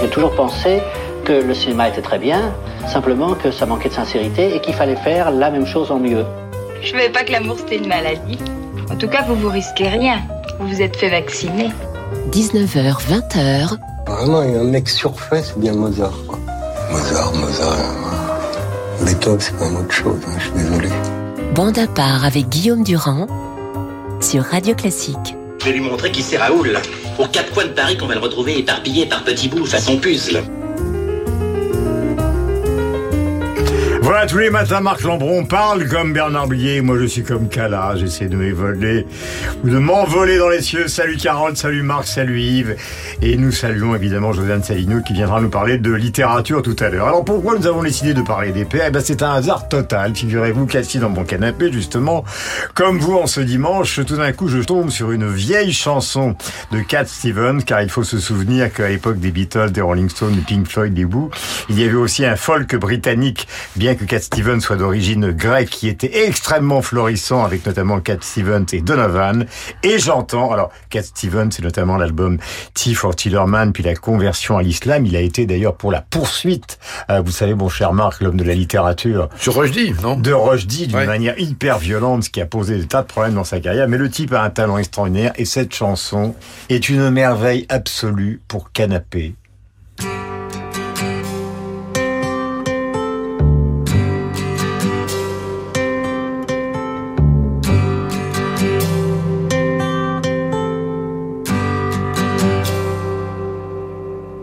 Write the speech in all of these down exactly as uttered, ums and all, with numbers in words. J'ai toujours pensé que le cinéma était très bien, simplement que ça manquait de sincérité et qu'il fallait faire la même chose en mieux. Je ne savais pas que l'amour c'était une maladie. En tout cas, vous vous risquez rien. Vous vous êtes fait vacciner. dix-neuf heures, vingt heures. Vraiment, un mec surfait, c'est bien Mozart, quoi. Mozart, Mozart. Euh, Beethoven, c'est quand même autre chose, hein, je suis désolé. Bande à part avec Guillaume Durand sur Radio Classique. Je vais lui montrer qui c'est Raoul. Aux quatre coins de Paris qu'on va le retrouver éparpillé par petits bouts façon puzzle. Voilà, tous les matins, Marc Lambron parle comme Bernard Blier. Moi, je suis comme Cala. J'essaie de m'évoler ou de m'envoler dans les cieux. Salut Carole, salut Marc, salut Yves. Et nous saluons évidemment Josiane Salineau qui viendra nous parler de littérature tout à l'heure. Alors, pourquoi nous avons décidé de parler d'épée ? Eh bien, c'est un hasard total. Figurez-vous qu'assis dans mon canapé, justement, comme vous en ce dimanche, tout d'un coup, je tombe sur une vieille chanson de Cat Stevens, car il faut se souvenir qu'à l'époque des Beatles, des Rolling Stones, des Pink Floyd, des Who, il y avait aussi un folk britannique, bien que Cat Stevens soit d'origine grecque, qui était extrêmement florissant avec notamment Cat Stevens et Donovan. Et j'entends, alors Cat Stevens, c'est notamment l'album Tea for Tillerman, puis la conversion à l'islam. Il a été d'ailleurs pour la poursuite, euh, vous savez mon cher Marc, l'homme de la littérature. Sur Rushdie, non ? De Rushdie, d'une ouais. manière hyper violente, ce qui a posé des tas de problèmes dans sa carrière. Mais le type a un talent extraordinaire et cette chanson est une merveille absolue pour canapé.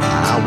I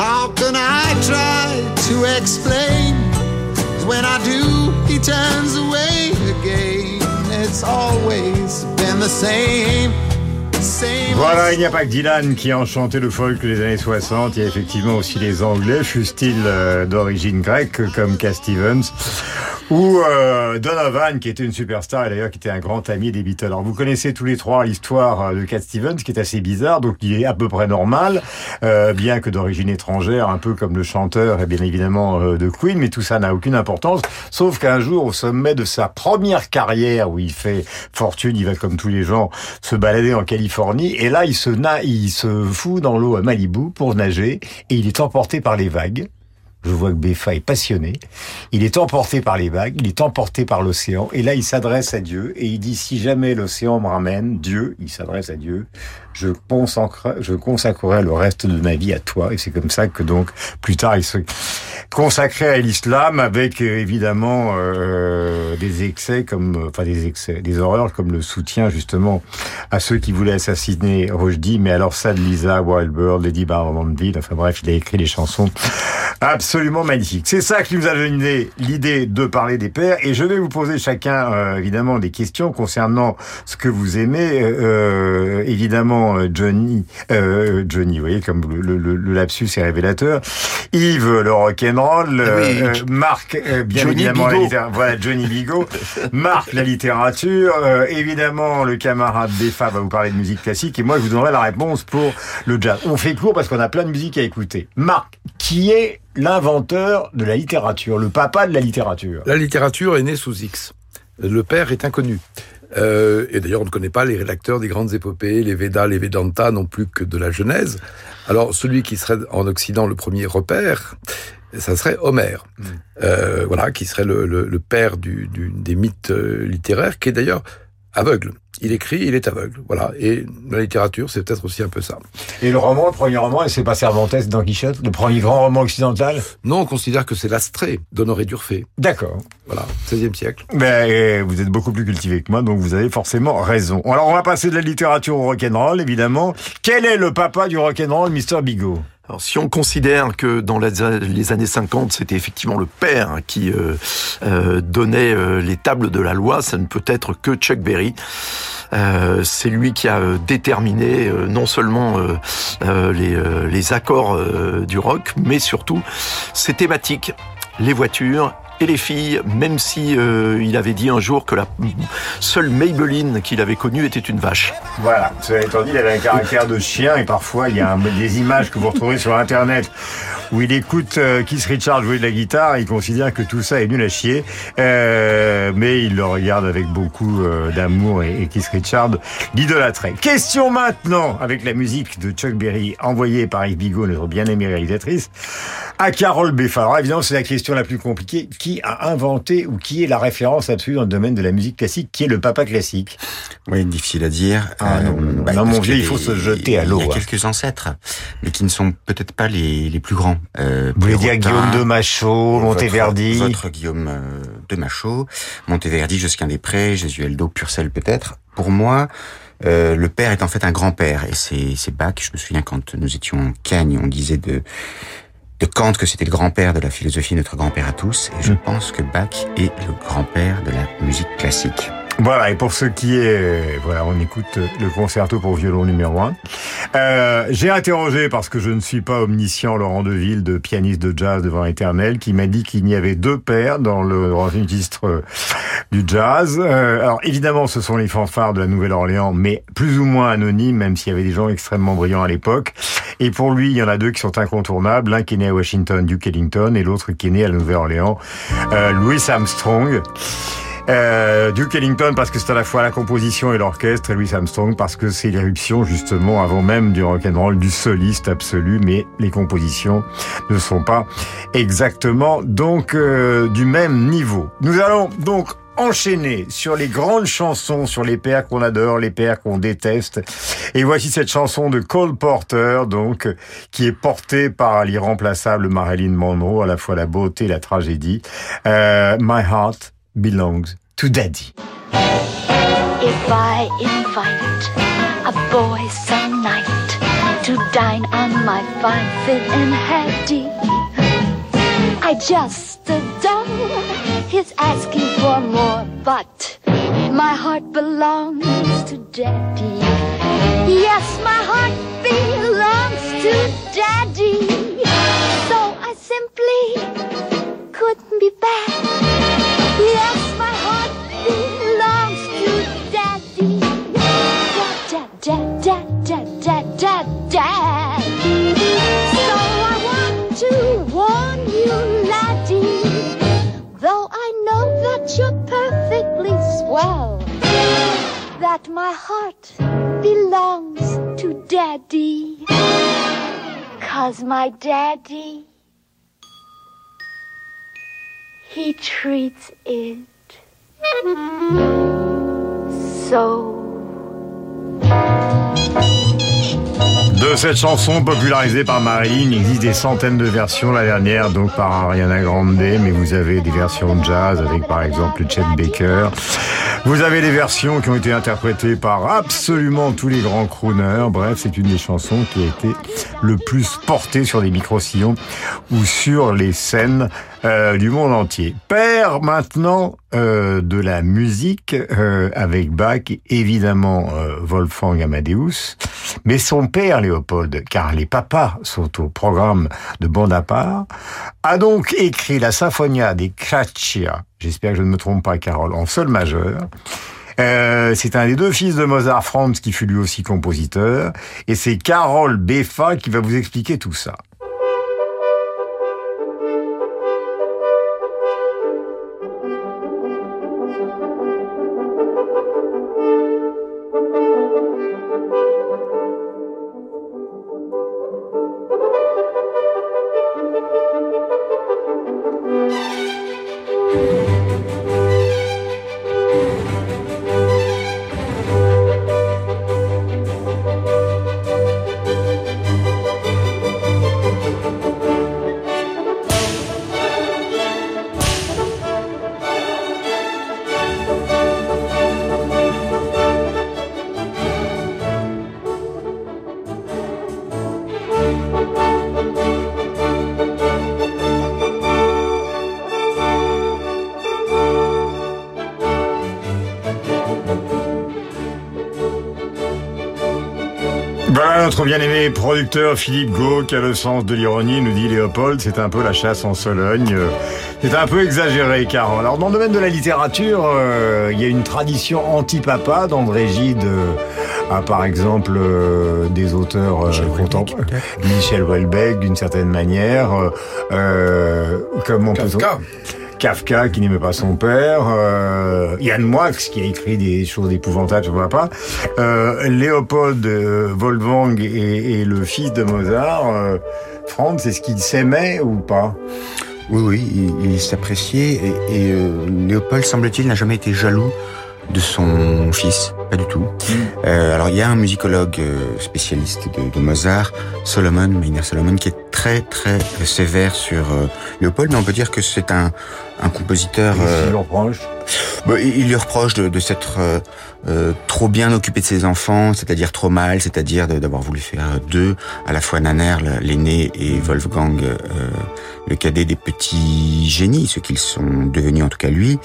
How can I try to explain? When I do, he turns away again. It's always been the same. Voilà, il n'y a pas que Dylan qui a enchanté le folk des années soixante. Il y a effectivement aussi les Anglais, fussent-ils euh, d'origine grecque, comme Cass Stevens, ou euh, Donovan, qui était une superstar et d'ailleurs qui était un grand ami des Beatles. Alors, vous connaissez tous les trois l'histoire de Cass Stevens, qui est assez bizarre, donc il est à peu près normal, euh, bien que d'origine étrangère, un peu comme le chanteur, et bien évidemment euh, de Queen, mais tout ça n'a aucune importance, sauf qu'un jour, au sommet de sa première carrière, où il fait fortune, il va comme tous les gens se balader en Californie, et là, il se, na- il se fout dans l'eau à Malibu pour nager et il est emporté par les vagues. Je vois que Beffa est passionné. Il est emporté par les vagues, il est emporté par l'océan et là, il s'adresse à Dieu et il dit « Si jamais l'océan me ramène, Dieu, il s'adresse à Dieu, je consacrerai, je consacrerai le reste de ma vie à toi. » Et c'est comme ça que donc, plus tard, il se consacrait à l'islam avec évidemment euh, des excès comme, enfin des excès, des horreurs comme le soutien justement à ceux qui voulaient assassiner Rushdie, mais alors ça de Lisa, Wilbur, Lady Barnardville, enfin bref, il a écrit des chansons absolument magnifiques. C'est ça qui nous a donné l'idée de parler des pères et je vais vous poser chacun euh, évidemment des questions concernant ce que vous aimez, euh, évidemment Johnny, euh, Johnny, vous voyez comme le, le, le lapsus est révélateur, Yves le rock'n'roll, Roll, euh, oui. euh, Marc, euh, bien Johnny évidemment, la littérature, voilà Johnny Bigot, Marc, la littérature, euh, évidemment, le camarade Beffa va vous parler de musique classique, et moi, je vous donnerai la réponse pour le jazz. On fait court parce qu'on a plein de musique à écouter. Marc, qui est l'inventeur de la littérature, le papa de la littérature ? La littérature est née sous X. Le père est inconnu. Euh, et d'ailleurs, on ne connaît pas les rédacteurs des grandes épopées, les Védas, les Védantas, non plus que de la Genèse. Alors, celui qui serait en Occident le premier repère, ça serait Homère, mmh. euh, voilà, qui serait le, le, le père du, du, des mythes littéraires, qui est d'ailleurs aveugle. Il écrit, il est aveugle. Voilà. Et la littérature, c'est peut-être aussi un peu ça. Et le roman, le premier roman, et c'est pas Cervantes, Don Quichotte, le premier grand roman occidental? Non, on considère que c'est l'Astrée d'Honoré d'Urfé. D'accord. Voilà, seizième siècle. Mais vous êtes beaucoup plus cultivé que moi, donc vous avez forcément raison. Alors, on va passer de la littérature au rock'n'roll, évidemment. Quel est le papa du rock'n'roll, Mister Bigot? Alors, si on considère que dans les années cinquante, c'était effectivement le père qui euh, euh, donnait euh, les tables de la loi, ça ne peut être que Chuck Berry. Euh, c'est lui qui a déterminé euh, non seulement euh, euh, les, euh, les accords euh, du rock, mais surtout ses thématiques, les voitures et les filles, même si euh, il avait dit un jour que la seule Maybelline qu'il avait connue était une vache. Voilà, cela étant dit, il avait un caractère de chien, et parfois il y a un, des images que vous retrouvez sur Internet où il écoute euh, Keith Richard jouer de la guitare, et il considère que tout ça est nul à chier, euh, mais il le regarde avec beaucoup euh, d'amour, et, et Keith Richard l'idolâtrait. Question maintenant, avec la musique de Chuck Berry, envoyée par Yves Bigot, notre bien-aimée réalisatrice, à Carole Beffa. Alors évidemment, c'est la question la plus compliquée. Qui a inventé, ou qui est la référence absolue dans le domaine de la musique classique, qui est le papa classique? Oui, difficile à dire. Ah non, non, non. Bah, non mon vieux, il faut se jeter à l'eau. Il y a quelques ancêtres, mais qui ne sont peut-être pas les, les plus grands. Euh, Vous voulez dire Guillaume de Machaut, Monteverdi? Votre, votre Guillaume de Machaut, Monteverdi, Josquin des Prés, Gesualdo, Purcell peut-être. Pour moi, euh, le père est en fait un grand-père, et c'est, c'est Bach. Je me souviens quand nous étions en Cagnes, on disait de... de Kant que c'était le grand-père de la philosophie, notre grand-père à tous, et je pense que Bach est le grand-père de la musique classique. Voilà, et pour ce qui est... Voilà, on écoute le concerto pour violon numéro un. Euh, j'ai interrogé, parce que je ne suis pas omniscient, Laurent Deville, de pianiste de jazz devant éternel, qui m'a dit qu'il n'y avait deux pères dans le registre du jazz. Euh, alors, évidemment, ce sont les fanfares de la Nouvelle-Orléans, mais plus ou moins anonymes, même s'il y avait des gens extrêmement brillants à l'époque. Et pour lui, il y en a deux qui sont incontournables. L'un qui est né à Washington, Duke Ellington, et l'autre qui est né à la Nouvelle-Orléans, euh, Louis Armstrong. Euh, Duke Ellington parce que c'est à la fois la composition et l'orchestre, et Louis Armstrong parce que c'est l'éruption justement avant même du rock'n'roll, du soliste absolu, mais les compositions ne sont pas exactement donc euh, du même niveau. Nous allons donc enchaîner sur les grandes chansons, sur les pères qu'on adore, les pères qu'on déteste. Et voici cette chanson de Cole Porter, donc, qui est portée par l'irremplaçable Marilyn Monroe, à la fois la beauté et la tragédie. Euh, My Heart Belongs to Daddy. If I invite a boy some night to dine on my fine fit and hearty, I just adore his asking for more, but my heart belongs to Daddy. Yes, my heart belongs to Daddy. So I simply couldn't be back. Yes, my heart belongs to Daddy. Dad, dad, dad, dad, dad, dad, dad. So I want to warn you, laddie, though I know that you're perfectly swell, that my heart belongs to Daddy. 'Cause my daddy, he treats it so. De cette chanson popularisée par Marilyn, il existe des centaines de versions. La dernière, donc, par Ariana Grande, mais vous avez des versions jazz avec, par exemple, Chet Baker. Vous avez des versions qui ont été interprétées par absolument tous les grands crooners. Bref, c'est une des chansons qui a été le plus portée sur les micro-sillons ou sur les scènes euh, du monde entier. Père maintenant euh, de la musique euh, avec Bach, évidemment euh, Wolfgang Amadeus, mais son père Léopold, car les papas sont au programme de bande à part, a donc écrit la Sinfonia des Caccia. J'espère que je ne me trompe pas, Carole, en sol majeur. Euh, c'est un des deux fils de Mozart, Franz, qui fut lui aussi compositeur. Et c'est Carole Beffa qui va vous expliquer tout ça. Voilà notre bien-aimé producteur Philippe Gault qui a le sens de l'ironie, nous dit Léopold, c'est un peu la chasse en Sologne. C'est un peu exagéré, Carole. Alors, dans le domaine de la littérature, euh, il y a une tradition anti-papa d'André Gide euh, à, par exemple, euh, des auteurs euh, contemporains. Michel Houellebecq, d'une certaine manière. Euh, euh, comment Kafka. Kafka qui n'aimait pas son père, euh, Yann Moix qui a écrit des choses épouvantables, je vois pas, euh, Léopold euh, Wolfgang et, et le fils de Mozart, euh, Franz, est-ce qu'il s'aimait ou pas ? Oui, oui, il, il s'appréciait et, et euh, Léopold, semble-t-il, n'a jamais été jaloux de son fils, pas du tout. Mmh. Euh, alors il y a un musicologue spécialiste de, de Mozart, Solomon, Maynard Solomon, qui est très très sévère sur euh, Léopold, mais on peut dire que c'est un un compositeur. Euh, il lui reproche. Bah, il lui reproche de, de s'être euh, euh, trop bien occupé de ses enfants, c'est-à-dire trop mal, c'est-à-dire de, d'avoir voulu faire deux, à la fois Nanner, l'aîné, et Wolfgang, euh, le cadet, des petits génies, ce qu'ils sont devenus, en tout cas lui.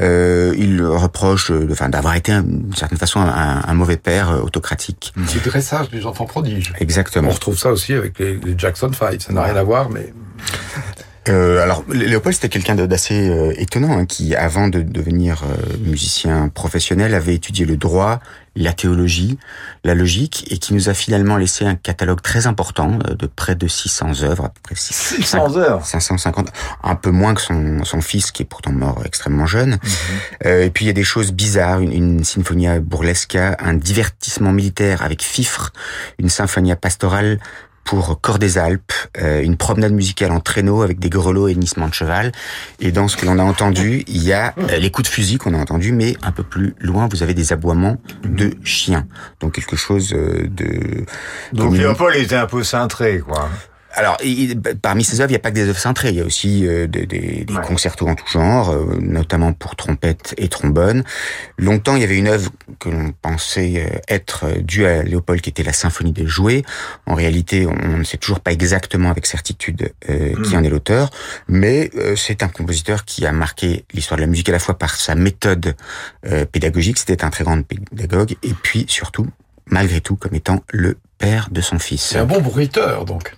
Euh, il reproche de, enfin, d'avoir été un, d'une certaine façon un, un mauvais père euh, autocratique. C'est le dressage des enfants prodiges. Exactement. On retrouve ça aussi avec les, les Jackson Five. Ça n'a rien à voir, mais... Euh, alors, Léopold, c'était quelqu'un d'assez euh, étonnant, hein, qui, avant de devenir euh, musicien professionnel, avait étudié le droit, la théologie, la logique, et qui nous a finalement laissé un catalogue très important euh, de près de six cents œuvres, à peu près six cents œuvres, cinq cent cinquante, un peu moins que son son fils, qui est pourtant mort extrêmement jeune. Mm-hmm. Euh, et puis il y a des choses bizarres, une, une sinfonia burlesca, un divertissement militaire avec fifre, une symphonia pastorale pour Cor des Alpes, euh, une promenade musicale en traîneau avec des grelots et hennissements de cheval. Et dans ce que l'on a entendu, il y a euh, les coups de fusil qu'on a entendus, mais un peu plus loin, vous avez des aboiements de chiens. Donc quelque chose euh, de... Donc de... Léopold était un peu cintré, quoi. Alors, il, parmi ses œuvres, il n'y a pas que des œuvres cintrées. Il y a aussi euh, des, des, des ouais. concertos en tout genre, euh, notamment pour trompette et trombone. Longtemps, il y avait une œuvre que l'on pensait euh, être due à Léopold, qui était la symphonie des jouets. En réalité, on ne sait toujours pas exactement avec certitude euh, mmh. qui en est l'auteur, mais euh, c'est un compositeur qui a marqué l'histoire de la musique à la fois par sa méthode euh, pédagogique. C'était un très grand pédagogue, et puis surtout, malgré tout, comme étant le père de son fils. C'est un bon bruiteur, donc.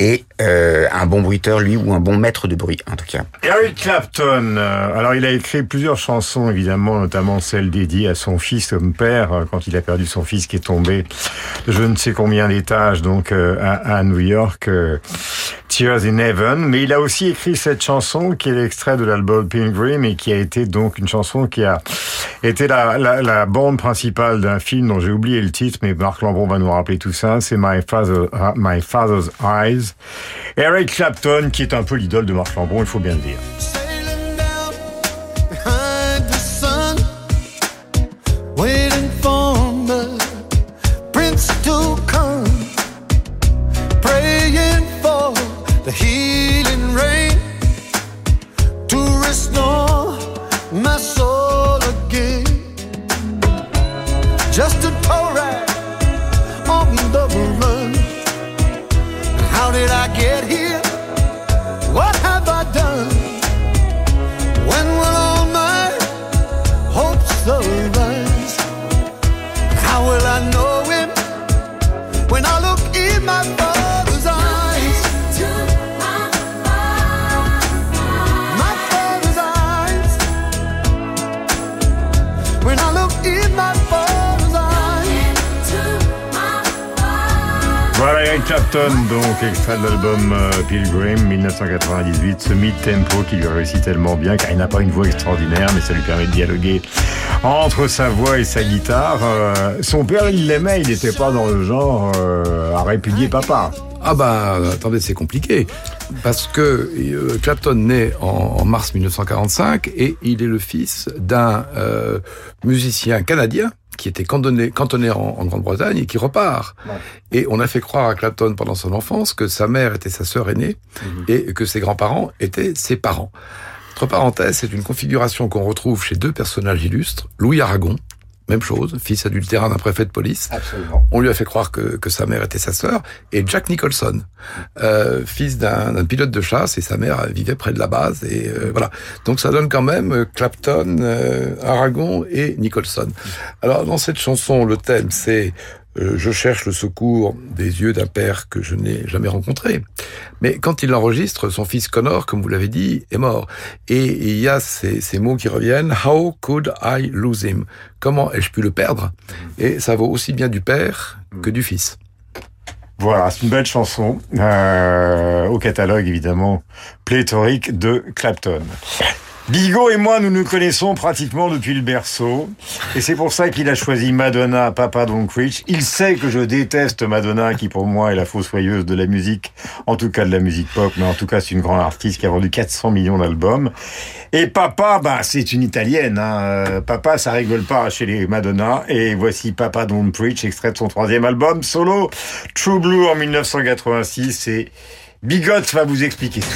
Et euh, un bon bruiteur, lui, ou un bon maître de bruit, en tout cas. Eric Clapton, alors il a écrit plusieurs chansons, évidemment, notamment celle dédiée à son fils comme père, quand il a perdu son fils qui est tombé, je ne sais combien d'étages, donc à, à New York, Tears in Heaven. Mais il a aussi écrit cette chanson, qui est l'extrait de l'album Pink Floyd, et qui a été donc une chanson qui a été la, la, la bande principale d'un film dont j'ai oublié le titre, mais Marc Lambron va nous rappeler tout ça, c'est My Father, My Father's Eyes. Eric Clapton, qui est un peu l'idole de Marc Lambron, il faut bien le dire. Clapton, donc, extrait de l'album Pilgrim, dix-neuf cent quatre-vingt-dix-huit, ce mid-tempo qui lui réussit tellement bien, car il n'a pas une voix extraordinaire, mais ça lui permet de dialoguer entre sa voix et sa guitare. Euh, son père, il l'aimait, il n'était pas dans le genre euh, à répudier papa. Ah bah, attendez, c'est compliqué, parce que euh, Clapton naît en, en mars dix-neuf cent quarante-cinq, et il est le fils d'un euh, musicien canadien, qui était cantonné, cantonné en, en Grande-Bretagne et qui repart. Ouais. Et on a fait croire à Clapton pendant son enfance que sa mère était sa sœur aînée mmh. et que ses grands-parents étaient ses parents. Entre parenthèses, c'est une configuration qu'on retrouve chez deux personnages illustres, Louis Aragon, même chose, fils adultérin d'un préfet de police. Absolument. On lui a fait croire que, que sa mère était sa sœur. Et Jack Nicholson, euh, fils d'un, d'un pilote de chasse, et sa mère vivait près de la base. Et euh, voilà. Donc ça donne quand même Clapton, euh, Aragon et Nicholson. Alors dans cette chanson, le thème c'est euh, je cherche le secours des yeux d'un père que je n'ai jamais rencontré. Mais quand il l'enregistre, son fils Connor, comme vous l'avez dit, est mort. Et il y a ces, ces mots qui reviennent, « How could I lose him ?» Comment ai-je pu le perdre ? Et ça vaut aussi bien du père que du fils. Voilà, c'est une belle chanson, euh, au catalogue évidemment pléthorique de Clapton. Bigot et moi, nous nous connaissons pratiquement depuis le berceau, et c'est pour ça qu'il a choisi Madonna, Papa Don't Preach. Il sait que je déteste Madonna, qui pour moi est la fossoyeuse de la musique, en tout cas de la musique pop, mais en tout cas c'est une grande artiste qui a vendu quatre cents millions d'albums. Et Papa, bah c'est une italienne, hein. Papa, ça rigole pas chez les Madonna, et voici Papa Don't Preach, extrait de son troisième album solo, True Blue en dix-neuf cent quatre-vingt-six, et Bigot va vous expliquer tout.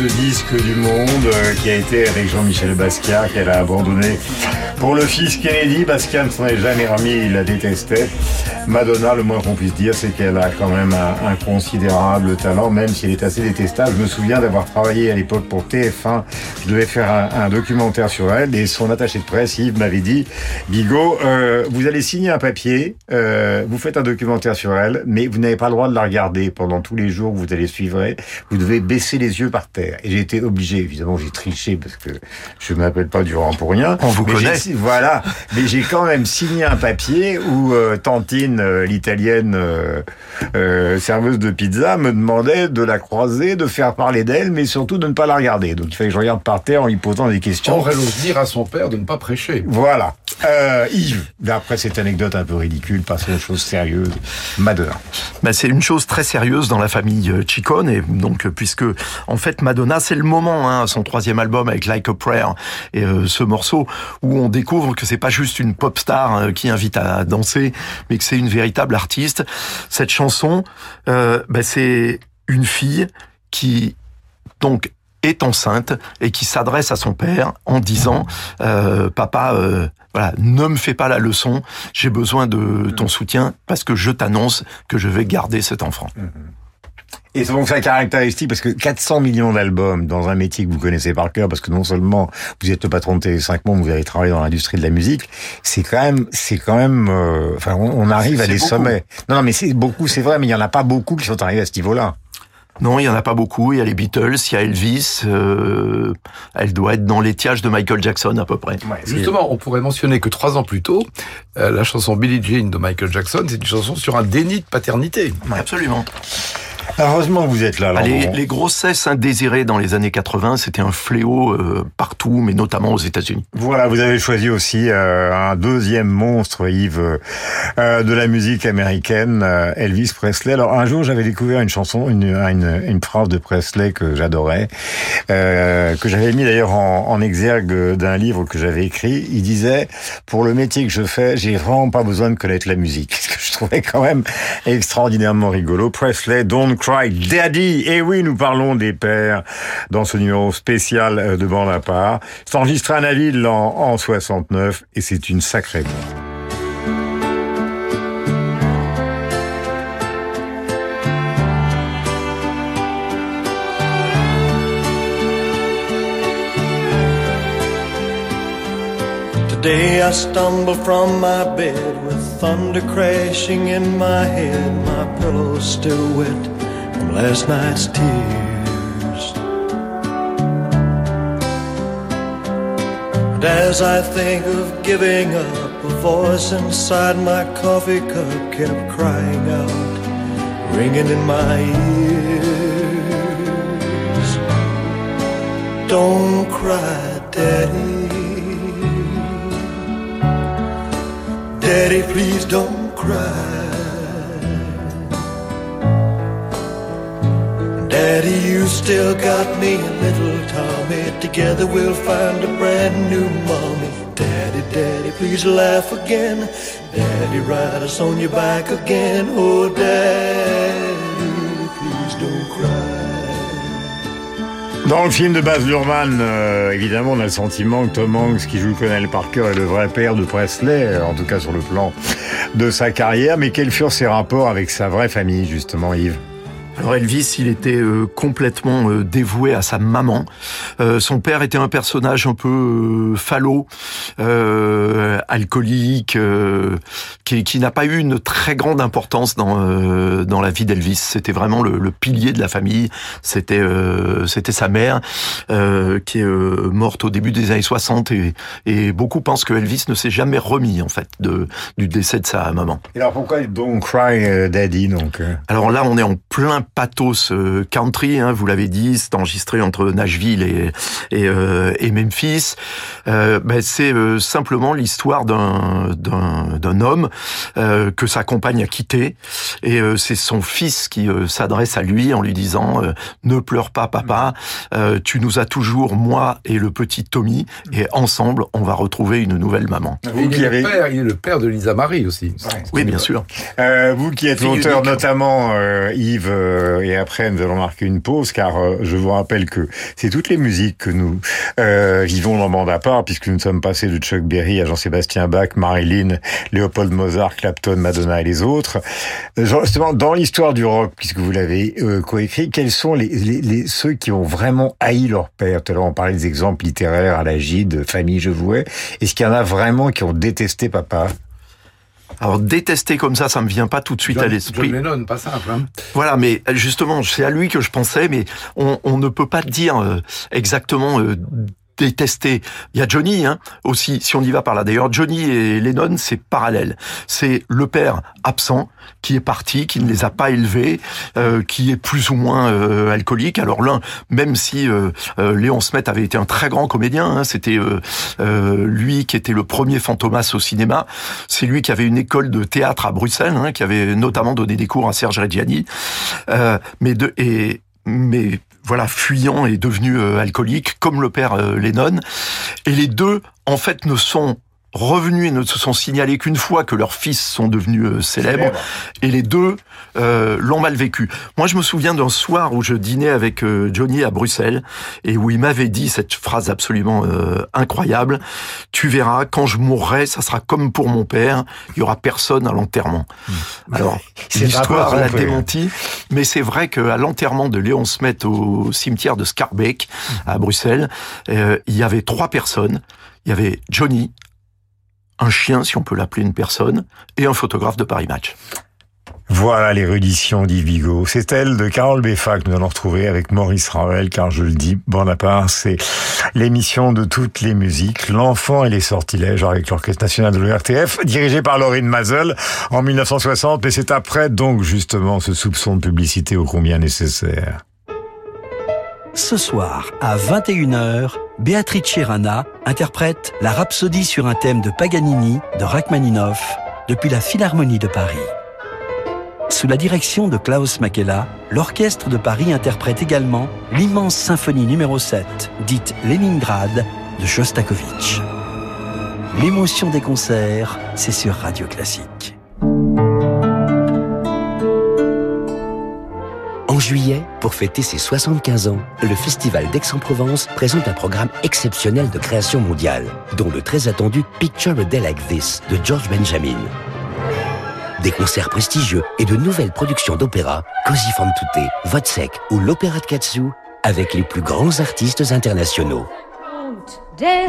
De disques du monde, euh, qui a été avec Jean-Michel Basquiat, qu'elle a abandonné pour le fils Kennedy. Basquiat ne s'en est jamais remis, il la détestait. Madonna, le moins qu'on puisse dire, c'est qu'elle a quand même un, un considérable talent, même si elle est assez détestable. Je me souviens d'avoir travaillé à l'époque pour T F un, je devais faire un, un documentaire sur elle, et son attaché de presse, Yves, m'avait dit « Bigot, euh, vous allez signer un papier, euh, vous faites un documentaire sur elle, mais vous n'avez pas le droit de la regarder pendant tous les jours, vous allez suivre, vous devez baisser les yeux par terre. » Et j'ai été obligé, évidemment, j'ai triché, parce que je ne m'appelle pas Durand pour rien. On vous mais connaît. Voilà, mais j'ai quand même signé un papier où euh, Tantine, l'italienne euh, euh, serveuse de pizza, me demandait de la croiser, de faire parler d'elle, mais surtout de ne pas la regarder. Donc il fallait que je regarde par terre en lui posant des questions. On allait dire à son père de ne pas prêcher. Voilà. Euh, Yves, après cette anecdote un peu ridicule, passons aux choses sérieuses. Madonna. Ben, c'est une chose très sérieuse dans la famille Ciccone, et donc puisque en fait Madonna, c'est le moment, hein, son troisième album avec Like a Prayer, et euh, ce morceau où on découvre que c'est pas juste une pop star hein, qui invite à danser, mais que c'est une véritable artiste. Cette chanson, euh, ben c'est une fille qui donc est enceinte et qui s'adresse à son père en disant euh, « Papa, euh, voilà, ne me fais pas la leçon, j'ai besoin de ton soutien parce que je t'annonce que je vais garder cet enfant. » Et c'est donc ça caractéristique, parce que quatre cents millions d'albums dans un métier que vous connaissez par cœur, parce que non seulement vous êtes le patron de Télé cinq Monde, vous avez travaillé dans l'industrie de la musique, c'est quand même, c'est quand même, euh, enfin, on, on arrive c'est, à c'est des beaucoup. sommets. Non, non, mais c'est beaucoup, c'est vrai, mais il n'y en a pas beaucoup qui sont arrivés à ce niveau-là. Non, il y en a pas beaucoup. Il y a les Beatles, il y a Elvis. Euh, elle doit être dans l'étiage de Michael Jackson à peu près. Ouais, justement, on pourrait mentionner que trois ans plus tôt, euh, la chanson Billie Jean de Michael Jackson, c'est une chanson sur un déni de paternité. Ouais. Absolument. Heureusement que vous êtes là. Les, les grossesses indésirées dans les années quatre-vingts, c'était un fléau euh, partout, mais notamment aux États-Unis. Voilà, vous avez choisi aussi euh, un deuxième monstre, Yves, euh, de la musique américaine, euh, Elvis Presley. Alors un jour, j'avais découvert une chanson, une, une, une phrase de Presley que j'adorais, euh, que j'avais mis d'ailleurs en, en exergue d'un livre que j'avais écrit. Il disait, pour le métier que je fais, j'ai vraiment pas besoin de connaître la musique. Ce que je trouvais quand même extraordinairement rigolo. Presley, Don't Cry Daddy. Et oui, nous parlons des pères dans ce numéro spécial de Bande à part. C'est enregistré à Nashville en, en soixante-neuf, et c'est une sacrée bande. Today I stumble from my bed with thunder crashing in my head. My pillow's still wet from last night's tears. And as I think of giving up, a voice inside my coffee cup kept crying out, ringing in my ears. Don't cry, Daddy. Daddy, please don't cry. Daddy, you still got me and little Tommy. Together we'll find a brand new mommy. Daddy, Daddy, please laugh again. Daddy, ride us on your bike again. Oh, Daddy, please don't cry. Dans le film de Baz Luhrmann, euh, évidemment, on a le sentiment que Tom Hanks, qui joue Colonel Parker, est le vrai père de Presley, en tout cas sur le plan de sa carrière. Mais quels furent ses rapports avec sa vraie famille, justement, Yves ? Alors Elvis, il était euh, complètement euh, dévoué à sa maman. Euh, son père était un personnage un peu euh, falot, euh, alcoolique, euh, qui, qui n'a pas eu une très grande importance dans euh, dans la vie d'Elvis. C'était vraiment le, le pilier de la famille. C'était euh, c'était sa mère euh, qui est euh, morte au début des années soixante et, et beaucoup pensent que Elvis ne s'est jamais remis en fait de du décès de sa maman. Et alors pourquoi Don't Cry Daddy donc? Alors là, on est en plein pathos country, hein, vous l'avez dit, c'est enregistré entre Nashville et et, euh, et Memphis. Euh, ben c'est euh, simplement l'histoire d'un d'un, d'un homme euh, que sa compagne a quitté et euh, c'est son fils qui euh, s'adresse à lui en lui disant euh, ne pleure pas papa, euh, tu nous as toujours moi et le petit Tommy et ensemble on va retrouver une nouvelle maman. Vous il, qui est avez... père, il est le père de Lisa Marie aussi. Ouais, oui bien sûr. Euh, vous qui êtes l'auteur notamment euh, Yves. Et après, nous allons marquer une pause, car je vous rappelle que c'est toutes les musiques que nous euh, vivons dans bande à part, puisque nous sommes passés de Chuck Berry à Jean-Sébastien Bach, Marilyn, Léopold, Mozart, Clapton, Madonna et les autres. Justement, dans l'histoire du rock, puisque vous l'avez euh, coécrit, quels sont les, les, les ceux qui ont vraiment haï leur père? Tout à l'heure, on parlait des exemples littéraires à la Gide, Famille, je vouais. Est-ce qu'il y en a vraiment qui ont détesté papa? Alors, détester comme ça, ça me vient pas tout de suite John, à l'esprit. John Lennon, pas simple, hein. Voilà, mais justement, c'est à lui que je pensais, mais on, on ne peut pas dire euh, exactement... Euh, détester. Il y a Johnny, hein, aussi, si on y va par là. D'ailleurs, Johnny et Lennon, c'est parallèle. C'est le père absent, qui est parti, qui ne les a pas élevés, euh, qui est plus ou moins euh, alcoolique. Alors l'un, même si euh, euh, Léon Smet avait été un très grand comédien, hein, c'était euh, euh, lui qui était le premier Fantomas au cinéma, c'est lui qui avait une école de théâtre à Bruxelles, hein, qui avait notamment donné des cours à Serge Reggiani. Euh, mais de... Et, mais voilà, fuyant et devenu euh, alcoolique, comme le père euh, Lennon. Et les deux, en fait, ne sont revenus et ne se sont signalés qu'une fois que leurs fils sont devenus euh, célèbres. Célèbre. Et les deux euh, l'ont mal vécu. Moi, je me souviens d'un soir où je dînais avec euh, Johnny à Bruxelles et où il m'avait dit cette phrase absolument euh, incroyable. « Tu verras, quand je mourrai, ça sera comme pour mon père. Il y aura personne à l'enterrement. Mmh. » Alors, c'est l'histoire l'a démenti. Mais c'est vrai qu'à l'enterrement de Léon Smet au cimetière de Scarbeck, à Bruxelles, euh, il y avait trois personnes. Il y avait Johnny, un chien, si on peut l'appeler une personne, et un photographe de Paris Match. Voilà l'érudition d'Yves Bigot. C'est elle de Carole Beffa que nous allons retrouver avec Maurice Ravel, car je le dis, bon à part, c'est l'émission de toutes les musiques, l'enfant et les sortilèges avec l'Orchestre National de l'O R T F, dirigé par Laurine Mazel en dix-neuf cent soixante, mais c'est après donc justement ce soupçon de publicité ô combien nécessaire. Ce soir, à vingt et une heures, Béatrice Rana interprète la Rhapsodie sur un thème de Paganini, de Rachmaninoff, depuis la Philharmonie de Paris. Sous la direction de Klaus Mackella, l'Orchestre de Paris interprète également l'immense symphonie numéro sept, dite Leningrad, de Shostakovich. L'émotion des concerts, c'est sur Radio Classique. En juillet, pour fêter ses soixante-quinze ans, le Festival d'Aix-en-Provence présente un programme exceptionnel de création mondiale, dont le très attendu Picture a Day Like This de George Benjamin. Des concerts prestigieux et de nouvelles productions d'opéra, Così fan tutte, Wozzeck ou l'Opéra de Katsu, avec les plus grands artistes internationaux.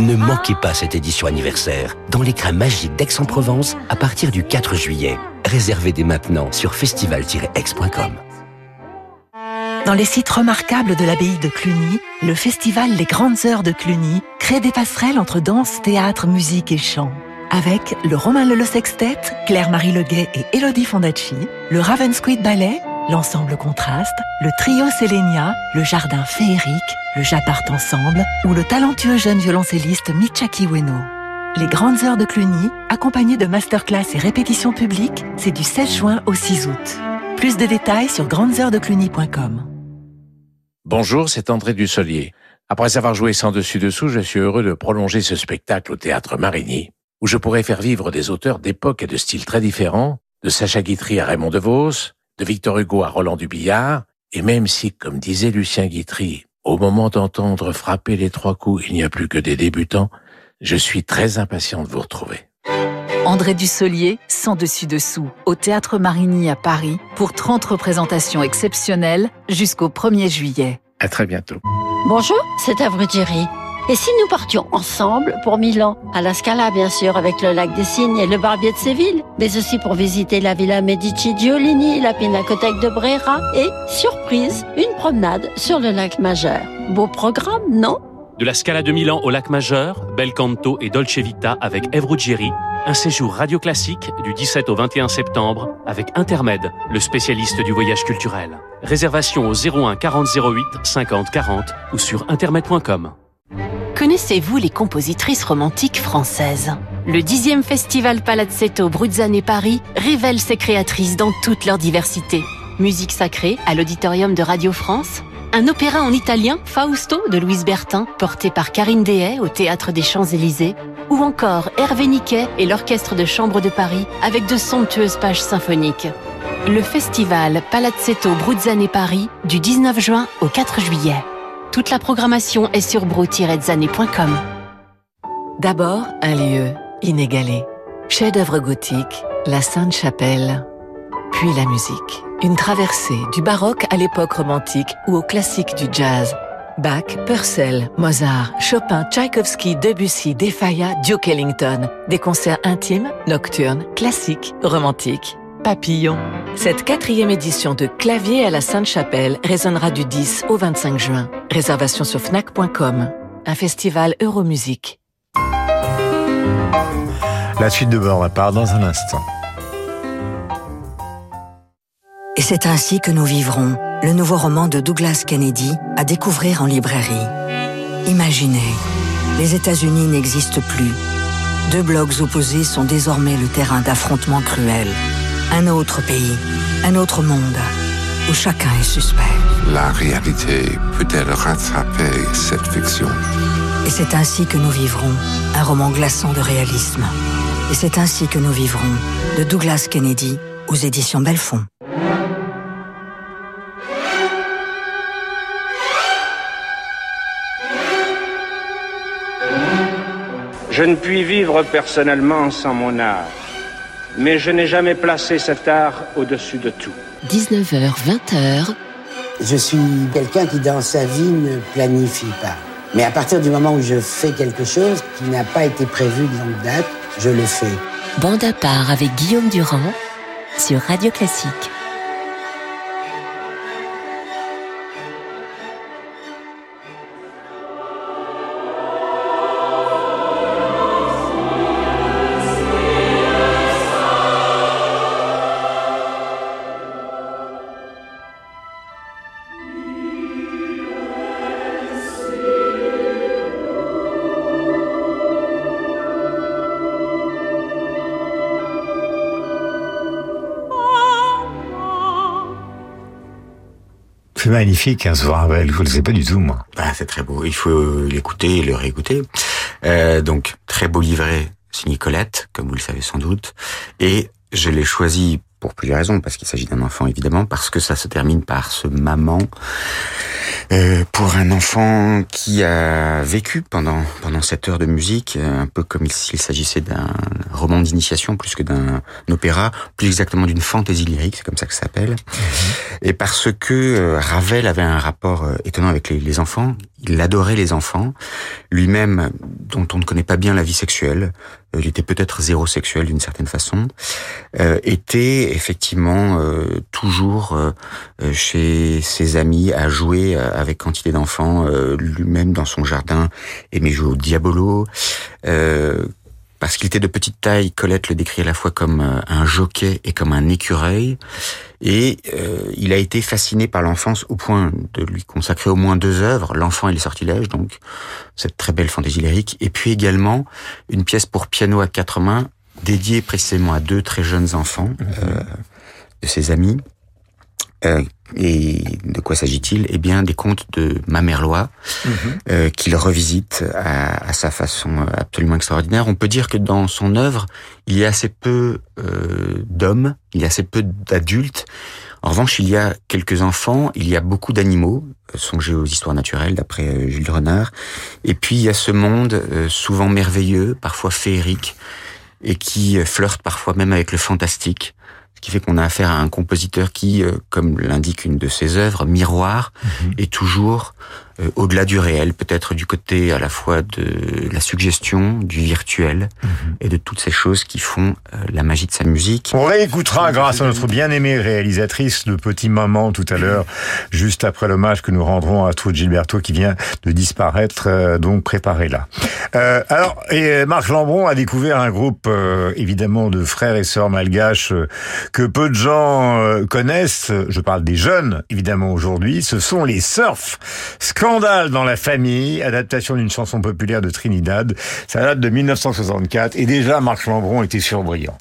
Ne manquez pas cette édition anniversaire dans l'écrin magique d'Aix-en-Provence à partir du quatre juillet. Réservez dès maintenant sur festival tiret aix point com. Dans les sites remarquables de l'abbaye de Cluny, le festival Les Grandes Heures de Cluny crée des passerelles entre danse, théâtre, musique et chant. Avec le Romain Leleu Sextet, Claire-Marie Leguet et Elodie Fondacci, le Ravensquid Ballet, l'ensemble Contraste, le trio Selenia, le jardin féerique, le Japart Ensemble ou le talentueux jeune violoncelliste Michaki Ueno. Les Grandes Heures de Cluny, accompagnées de masterclass et répétitions publiques, c'est du seize juin au six août. Plus de détails sur grandes heures de cluny point com. Bonjour, c'est André Dussolier. Après avoir joué sans dessus-dessous, je suis heureux de prolonger ce spectacle au Théâtre Marigny, où je pourrai faire vivre des auteurs d'époques et de styles très différents, de Sacha Guitry à Raymond Devos, de Victor Hugo à Roland Dubillard, et même si, comme disait Lucien Guitry, au moment d'entendre frapper les trois coups, il n'y a plus que des débutants, je suis très impatient de vous retrouver. André Dussolier, sans dessus-dessous, au Théâtre Marigny à Paris, pour trente représentations exceptionnelles jusqu'au premier juillet. À très bientôt. Bonjour, c'est Avrudjeri. Et si nous partions ensemble pour Milan, à la Scala bien sûr, avec le lac des Cygnes et le Barbier de Séville, mais aussi pour visiter la Villa Medici Giolini, la Pinacothèque de Brera et, surprise, une promenade sur le lac Majeur. Beau programme, non ? De la Scala de Milan au lac Majeur, Bel Canto et Dolce Vita avec Ève Ruggieri, un séjour Radio Classique du dix-sept au vingt et un septembre avec Intermed, le spécialiste du voyage culturel. Réservation au zéro un quarante zéro huit cinquante quarante ou sur intermed point com. Connaissez-vous les compositrices romantiques françaises ? Le dixième Festival Palazzetto Bruzzane Paris révèle ses créatrices dans toute leur diversité. Musique sacrée à l'auditorium de Radio France, un opéra en italien, Fausto, de Louise Bertin, porté par Karine Dehaye au Théâtre des Champs-Élysées, ou encore Hervé Niquet et l'Orchestre de Chambre de Paris avec de somptueuses pages symphoniques. Le Festival Palazzetto Bruzzane Paris du dix-neuf juin au quatre juillet. Toute la programmation est sur bro tiret zané point com. D'abord, un lieu inégalé. Chef-d'œuvre gothique, la Sainte-Chapelle, puis la musique. Une traversée du baroque à l'époque romantique ou au classique du jazz. Bach, Purcell, Mozart, Chopin, Tchaïkovski, Debussy, Defaya, Duke Ellington. Des concerts intimes, nocturnes, classiques, romantiques. Papillon. Cette quatrième édition de Clavier à la Sainte-Chapelle résonnera du dix au vingt-cinq juin. Réservation sur fnac point com. Un festival Euromusique. La suite de Bord repart dans un instant. Et c'est ainsi que nous vivrons le nouveau roman de Douglas Kennedy à découvrir en librairie. Imaginez, les États-Unis n'existent plus. Deux blocs opposés sont désormais le terrain d'affrontements cruels. Un autre pays, un autre monde, où chacun est suspect. La réalité peut-elle rattraper cette fiction ? Et c'est ainsi que nous vivrons un roman glaçant de réalisme. Et c'est ainsi que nous vivrons de Douglas Kennedy aux éditions Belfond. Je ne puis vivre personnellement sans mon art. Mais je n'ai jamais placé cet art au-dessus de tout. dix-neuf heures, vingt heures. Je suis quelqu'un qui, dans sa vie, ne planifie pas. Mais à partir du moment où je fais quelque chose qui n'a pas été prévu de longue date, je le fais. Bande à part avec Guillaume Durand sur Radio Classique. C'est magnifique, hein, ce Ravel, je ne le sais pas du tout, moi. Ah, c'est très beau, il faut l'écouter et le réécouter. Euh, donc, très beau livret, signé Colette, comme vous le savez sans doute. Et je l'ai choisi pour plusieurs raisons, parce qu'il s'agit d'un enfant, évidemment, parce que ça se termine par ce maman Euh, pour un enfant qui a vécu pendant pendant cette heure de musique, un peu comme s'il s'agissait d'un roman d'initiation plus que d'un opéra, plus exactement d'une fantaisie lyrique, c'est comme ça que ça s'appelle. Mmh. Et parce que euh, Ravel avait un rapport euh, étonnant avec les, les enfants, il adorait les enfants, lui-même dont on ne connaît pas bien la vie sexuelle, euh, il était peut-être zérosexuel d'une certaine façon, euh, était effectivement euh, toujours euh, chez ses amis à jouer à avec quantité d'enfants, euh, lui-même dans son jardin, aimait jouer au diabolo. Euh, parce qu'il était de petite taille, Colette le décrit à la fois comme un jockey et comme un écureuil. Et euh, il a été fasciné par l'enfance au point de lui consacrer au moins deux œuvres, L'enfant et les sortilèges, donc cette très belle fantaisie lyrique, et puis également une pièce pour piano à quatre mains, dédiée précisément à deux très jeunes enfants euh, de ses amis. Euh, et de quoi s'agit-il ? Eh bien, des contes de Mamerlois, mmh. euh, qu'il revisite à, à sa façon absolument extraordinaire. On peut dire que dans son œuvre, il y a assez peu euh, d'hommes, il y a assez peu d'adultes. En revanche, il y a quelques enfants, il y a beaucoup d'animaux, songez aux histoires naturelles d'après Jules Renard. Et puis, il y a ce monde euh, souvent merveilleux, parfois féerique, et qui flirte parfois même avec le fantastique. Ce qui fait qu'on a affaire à un compositeur qui, euh, comme l'indique une de ses œuvres, Miroir, mmh. est toujours euh, au-delà du réel, peut-être du côté à la fois de la suggestion, du virtuel, mmh. et de toutes ces choses qui font euh, la magie de sa musique. On réécoutera, grâce à notre bien-aimée réalisatrice, le petit moment tout à l'heure, juste après l'hommage que nous rendrons à Trude Gilberto qui vient de disparaître, euh, donc préparez-la. Euh, alors, et Marc Lambron a découvert un groupe, euh, évidemment, de frères et sœurs malgaches, euh, que peu de gens connaissent, je parle des jeunes, évidemment, aujourd'hui, ce sont les Surfs. Scandale dans la famille, adaptation d'une chanson populaire de Trinidad, ça date de dix-neuf cent soixante-quatre, et déjà Marc Lambron était surbrillant.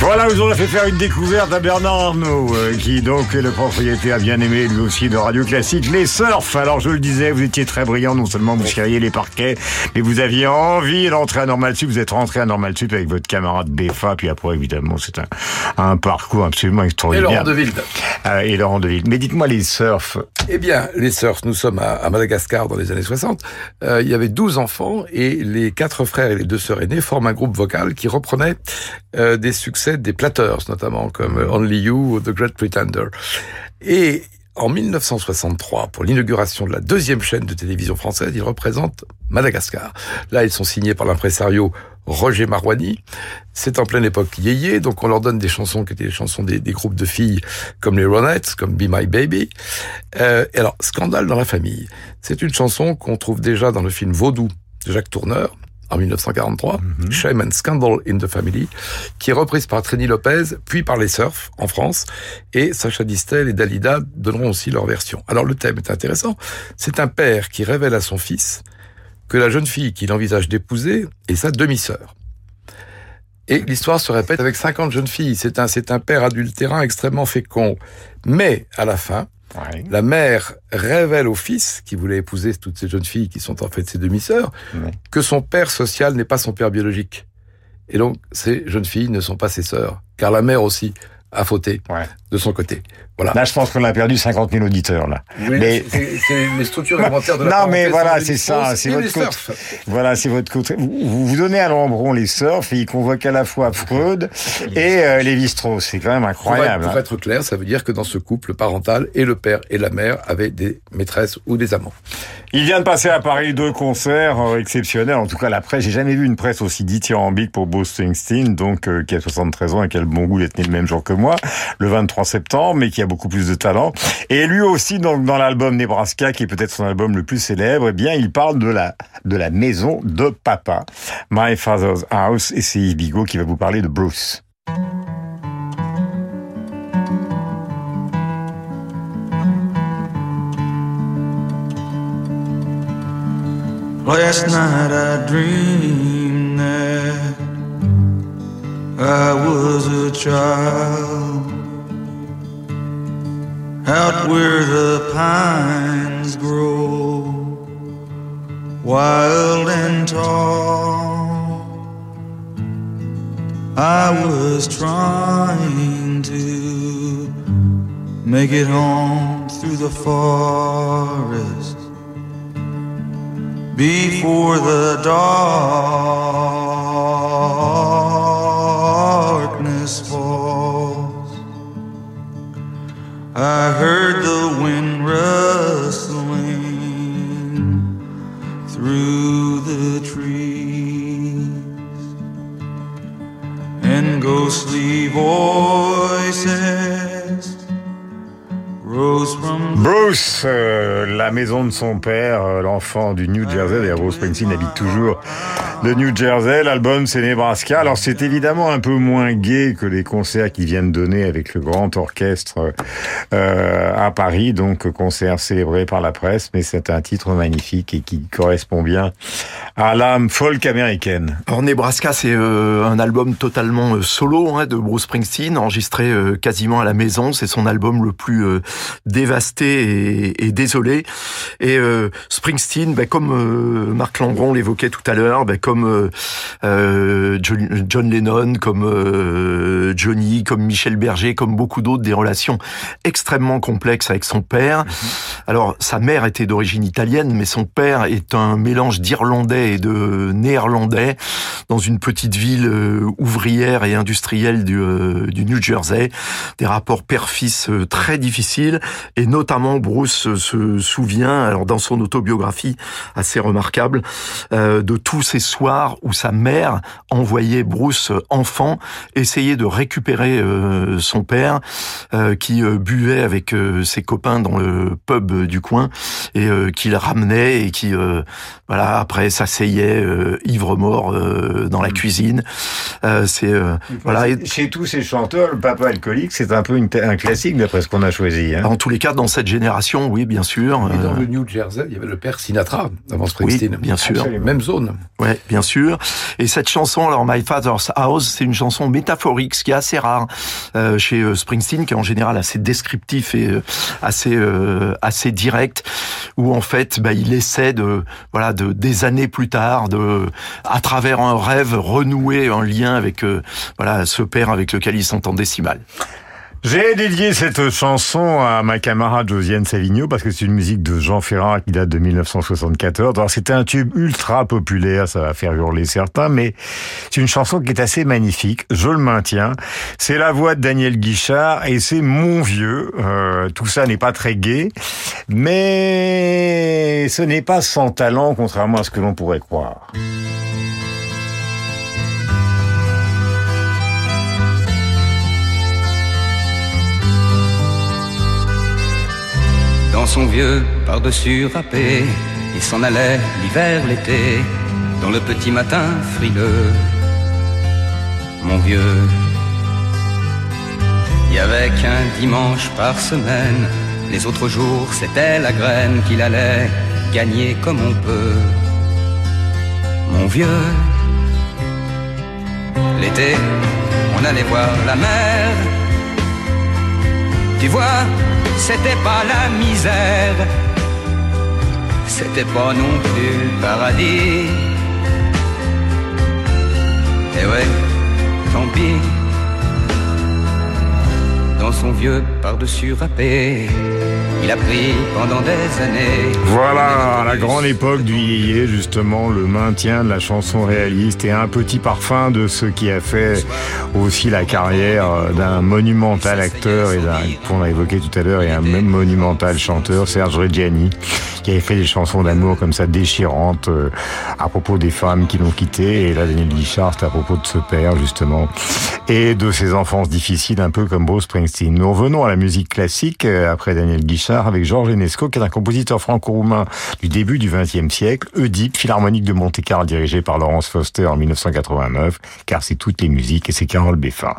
Voilà, nous on a fait faire une découverte à Bernard Arnault, euh, qui donc est le propriétaire bien-aimé, lui aussi, de Radio Classique, les Surfs. Alors, je le disais, vous étiez très brillant, non seulement vous chériez les parquets, mais vous aviez envie d'entrer à Normal Sup, vous êtes rentré à Normal Sup avec votre camarade Béfa, puis après, évidemment, c'est un, un parcours absolument extraordinaire. Et Laurent Deville. Euh, et Laurent Deville. Mais dites-moi, les Surfs. Eh bien, les Surfs, nous sommes à, à Madagascar dans les années soixante. Euh, il y avait douze enfants, et les quatre frères et les deux sœurs aînées forment un groupe vocal qui reprenait euh, des succès des Platters, notamment, comme Only You ou The Great Pretender. Et en dix-neuf cent soixante-trois, pour l'inauguration de la deuxième chaîne de télévision française, ils représentent Madagascar. Là, ils sont signés par l'impresario Roger Marouani. C'est en pleine époque yéyé, donc on leur donne des chansons qui étaient des chansons des, des groupes de filles comme les Ronettes, comme Be My Baby. Euh, et alors, Scandale dans la famille. C'est une chanson qu'on trouve déjà dans le film Vaudou de Jacques Tourneur, en dix-neuf cent quarante-trois, mm-hmm. Shame and Scandal in the Family, qui est reprise par Trini Lopez, puis par les Surfs en France, et Sacha Distel et Dalida donneront aussi leur version. Alors le thème est intéressant, c'est un père qui révèle à son fils que la jeune fille qu'il envisage d'épouser est sa demi-sœur. Et l'histoire se répète avec cinquante jeunes filles, c'est un, c'est un père adultérin extrêmement fécond. Mais à la fin, ouais. La mère révèle au fils, qui voulait épouser toutes ces jeunes filles qui sont en fait ses demi-sœurs, ouais. que son père social n'est pas son père biologique. Et donc, ces jeunes filles ne sont pas ses sœurs, car la mère aussi a fauté ouais. de son côté. Voilà. Là, je pense qu'on a perdu cinquante mille auditeurs, là. Oui, mais... c'est, c'est les structures alimentaires de la Non, mais voilà, c'est ça, c'est votre côté. Voilà, c'est votre côté. Vous, vous donnez à Lambron les Surfs et il convoque à la fois Freud et euh, Lévi-Strauss. C'est quand même incroyable. Pour, hein. pour être clair, ça veut dire que dans ce couple parental, et le père et la mère avaient des maîtresses ou des amants. Il vient de passer à Paris deux concerts euh, exceptionnels. En tout cas, la presse, j'ai jamais vu une presse aussi dithyrambique pour Bruce Springsteen, donc euh, qui a soixante-treize ans et qui a le bon goût d'être né le même jour que moi, le vingt-trois septembre, mais qui a beaucoup plus de talent. Et lui aussi, dans, dans l'album Nebraska, qui est peut-être son album le plus célèbre, eh bien, il parle de la de la maison de papa, My Father's House, et c'est Yves Bigot qui va vous parler de Bruce. Last night I dreamed that I was a child out where the pines grow wild and tall. I was trying to make it home through the forest before the darkness falls. I heard the wind rustling through the trees and ghostly voices rose from the Bruce, euh, la maison de son père, euh, l'enfant du New Jersey. D'ailleurs, Bruce Springsteen habite toujours le New Jersey. L'album, c'est Nebraska. Alors, c'est évidemment un peu moins gai que les concerts qu'il vient de donner avec le grand orchestre euh, à Paris. Donc, concert célébré par la presse, mais c'est un titre magnifique et qui correspond bien à l'âme folk américaine. Alors, Nebraska, c'est euh, un album totalement euh, solo hein, de Bruce Springsteen, enregistré euh, quasiment à la maison. C'est son album le plus euh, dévasté Et, et désolé. Et euh, Springsteen, ben, comme euh, Marc Lambron l'évoquait tout à l'heure, ben, comme euh, euh, John, John Lennon, comme euh, Johnny, comme Michel Berger, comme beaucoup d'autres, des relations extrêmement complexes avec son père. Mm-hmm. Alors, sa mère était d'origine italienne, mais son père est un mélange d'Irlandais et de Néerlandais dans une petite ville euh, ouvrière et industrielle du, euh, du New Jersey. Des rapports père-fils euh, très difficiles, et notamment Bruce se souvient, alors dans son autobiographie assez remarquable, euh, de tous ces soirs où sa mère envoyait Bruce enfant essayer de récupérer euh, son père euh, qui euh, buvait avec euh, ses copains dans le pub du coin et euh, qui le ramenait et qui euh, voilà après s'asseyait euh, ivre mort euh, dans la cuisine. Euh, c'est euh, voilà. Et... Chez tous ces chanteurs, le papa alcoolique, c'est un peu une t- un classique d'après ce qu'on a choisi. Hein. En tous les cas, dans cette génération, oui, bien sûr. Et dans le New Jersey, il y avait le père Sinatra avant Springsteen. Oui, bien sûr. Absolument. Même zone. Ouais, bien sûr. Et cette chanson, alors My Father's House, c'est une chanson métaphorique, ce qui est assez rare euh, chez euh, Springsteen, qui est en général assez descriptif et euh, assez euh, assez direct, où en fait, bah, il essaie de voilà, de des années plus tard, de à travers un rêve renouer un lien avec euh, voilà ce père avec lequel il s'entendait si mal. J'ai dédié cette chanson à ma camarade Josiane Salineau parce que c'est une musique de Jean Ferrat qui date de dix-neuf cent soixante-quatorze. Alors c'était un tube ultra populaire, ça va faire hurler certains, mais c'est une chanson qui est assez magnifique, je le maintiens. C'est la voix de Daniel Guichard et c'est Mon Vieux. Euh, tout ça n'est pas très gai, mais ce n'est pas sans talent, contrairement à ce que l'on pourrait croire. Dans son vieux par-dessus râpé, il s'en allait l'hiver, l'été, dans le petit matin frileux, mon vieux. Et avec un dimanche par semaine, les autres jours c'était la graine qu'il allait gagner comme on peut, mon vieux. L'été, on allait voir la mer, tu vois, c'était pas la misère, c'était pas non plus le paradis. Eh ouais, tant pis. Dans son vieux par-dessus râpé. Il a pris pendant des années. Voilà, à la grande époque du yéyé, justement, le maintien de la chanson réaliste et un petit parfum de ce qui a fait aussi la carrière d'un monumental acteur et d'un, qu'on a évoqué tout à l'heure, et un même monumental chanteur, Serge Reggiani, qui avait fait des chansons d'amour comme ça déchirantes euh, à propos des femmes qui l'ont quitté. Et là, Daniel Guichard, c'était à propos de ce père, justement, et de ses enfances difficiles, un peu comme Bruce Springsteen. Nous revenons à la musique classique, euh, après Daniel Guichard, avec Georges Enesco, qui est un compositeur franco-roumain du début du vingtième siècle, Oedipe, Philharmonique de Monte-Carlo, dirigé par Laurence Foster en mille neuf cent quatre-vingt-neuf, car c'est toutes les musiques, et c'est Carole Beffa.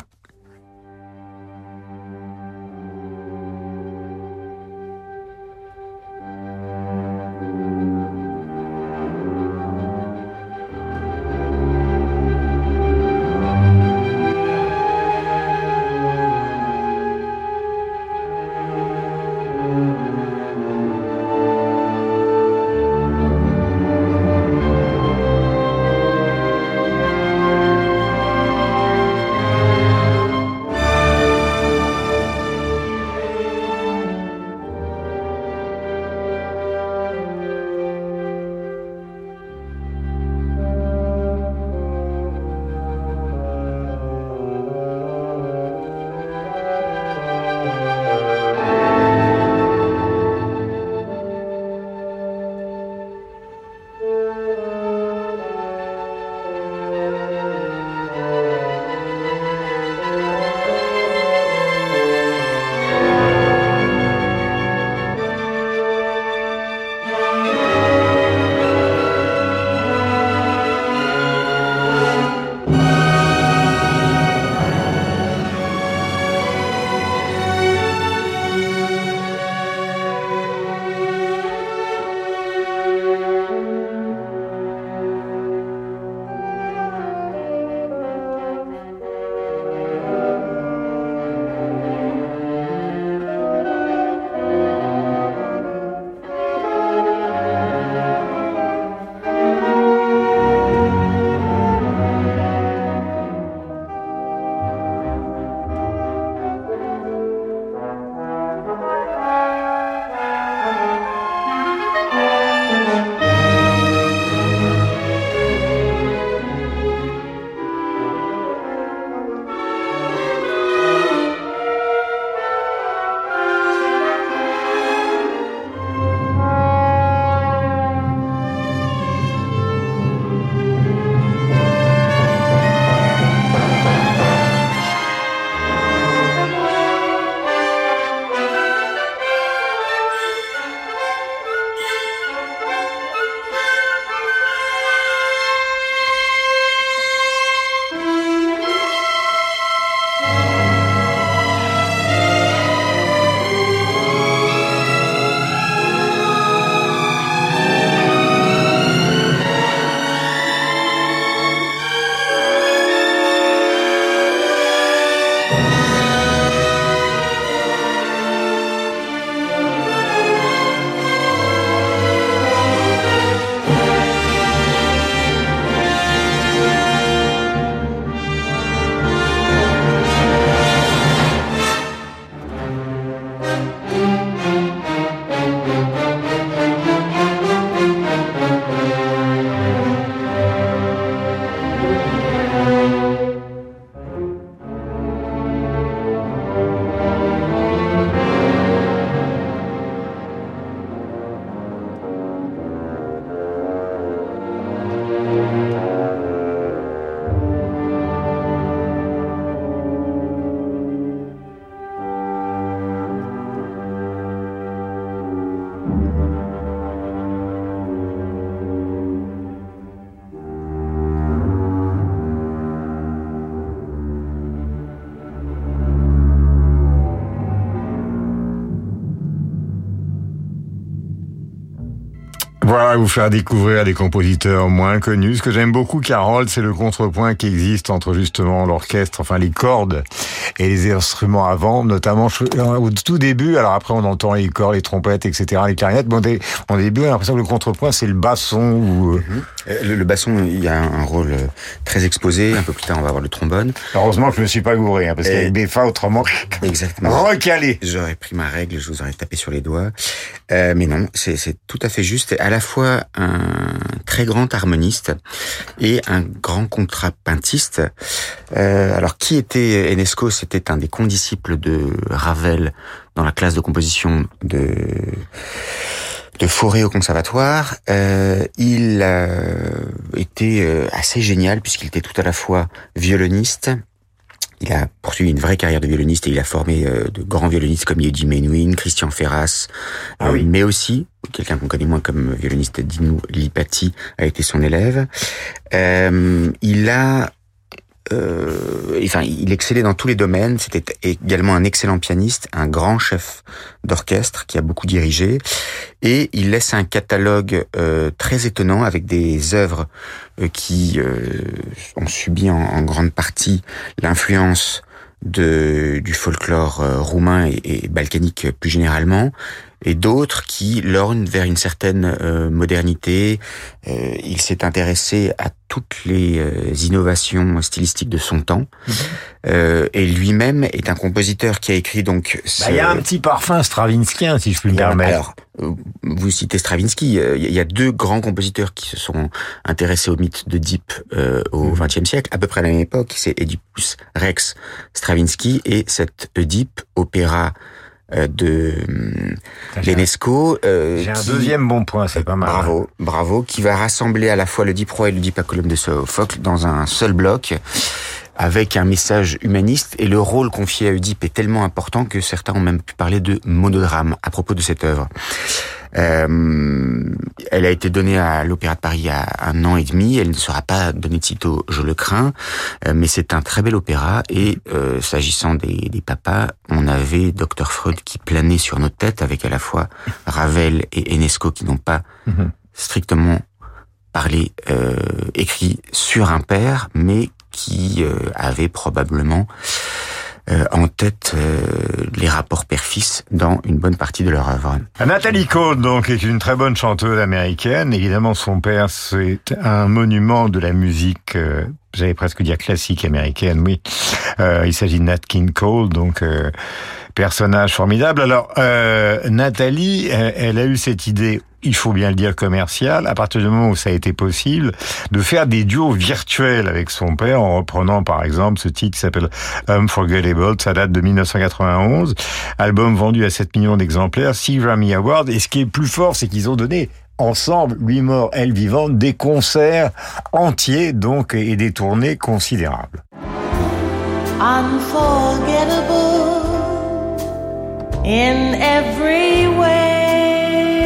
Voilà, vous faire découvrir des compositeurs moins connus. Ce que j'aime beaucoup, Carole, c'est le contrepoint qui existe entre justement l'orchestre, enfin les cordes et les instruments avant, notamment au tout début. Alors après, on entend les cordes, les trompettes, et cetera, les clarinettes. Bon, au début, on a l'impression que le contrepoint, c'est le basson ou... Mm-hmm. Le, le basson, il y a un, un rôle très exposé. Un peu plus tard, on va avoir le trombone. Heureusement que je me suis pas gouré, hein, parce qu'il y a B F A autrement. Exactement. Recalé. J'aurais pris ma règle, je vous aurais tapé sur les doigts. Euh, mais non, c'est, c'est tout à fait juste. À la fois un très grand harmoniste et un grand contrapuntiste. Euh, alors, qui était Enesco? C'était un des condisciples de Ravel dans la classe de composition de... de Forêt au conservatoire. Euh, il euh, était euh, assez génial puisqu'il était tout à la fois violoniste. Il a poursuivi une vraie carrière de violoniste et il a formé euh, de grands violonistes comme Yehudi Menuhin, Christian Ferras, ah euh, oui. mais aussi quelqu'un qu'on connaît moins comme violoniste, Dino Lipati, a été son élève. Euh, il a Euh, enfin, il excellait dans tous les domaines. C'était également un excellent pianiste, un grand chef d'orchestre qui a beaucoup dirigé, et il laisse un catalogue euh, très étonnant avec des œuvres euh, qui euh, ont subi en, en grande partie l'influence de du folklore euh, roumain et, et balkanique plus généralement, et d'autres qui lorgnent vers une certaine euh, modernité. Euh, il s'est intéressé à toutes les euh, innovations stylistiques de son temps. Mmh. Euh, et lui-même est un compositeur qui a écrit donc... Il ce... bah, y a un petit parfum stravinskien, si je puis me permettre. Alors, euh, vous citez Stravinsky. Il euh, y a deux grands compositeurs qui se sont intéressés au mythe d'Oedipe euh, au vingtième mmh. siècle, à peu près à la même époque. C'est Oedipus Rex Stravinsky et cet Oedipe, opéra de l'Enesco. Euh, J'ai un qui, deuxième bon point, c'est pas mal. Bravo, bravo, qui va rassembler à la fois l'Oedipe roi et l'Oedipe à colonne de Sophocle dans un seul bloc, avec un message humaniste, et le rôle confié à Oedipe est tellement important que certains ont même pu parler de monodrame à propos de cette œuvre. Euh, elle a été donnée à l'Opéra de Paris il y a un an et demi. Elle ne sera pas donnée de sitôt, je le crains, euh, mais c'est un très bel opéra. Et euh, s'agissant des, des papas, on avait Docteur Freud qui planait sur nos têtes, avec à la fois Ravel et Enesco qui n'ont pas mm-hmm. strictement parlé, euh, écrit sur un père, mais qui euh, avaient probablement Euh, en tête euh, les rapports père-fils dans une bonne partie de leur œuvre. Nathalie Cole, donc, est une très bonne chanteuse américaine. Évidemment, son père, c'est un monument de la musique, euh, j'allais presque dire classique américaine, oui. Euh, il s'agit de Nat King Cole, donc... Euh personnage formidable. Alors, euh, Nathalie, euh, elle a eu cette idée, il faut bien le dire, commerciale, à partir du moment où ça a été possible, de faire des duos virtuels avec son père, en reprenant par exemple ce titre qui s'appelle Unforgettable, ça date de dix-neuf cent quatre-vingt-onze, album vendu à sept millions d'exemplaires, six Grammy Awards, et ce qui est plus fort, c'est qu'ils ont donné ensemble, lui mort, elle vivante, des concerts entiers, donc, et des tournées considérables. Unforgettable in every way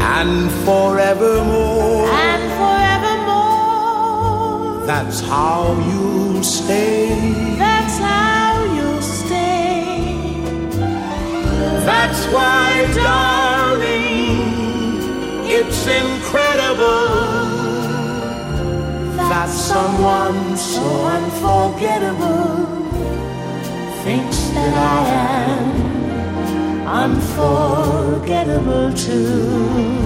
and forevermore, and forevermore, that's how you'll stay, that's how you'll stay, that's why darling it's incredible that someone so unforgettable thinks that I am unforgettable too.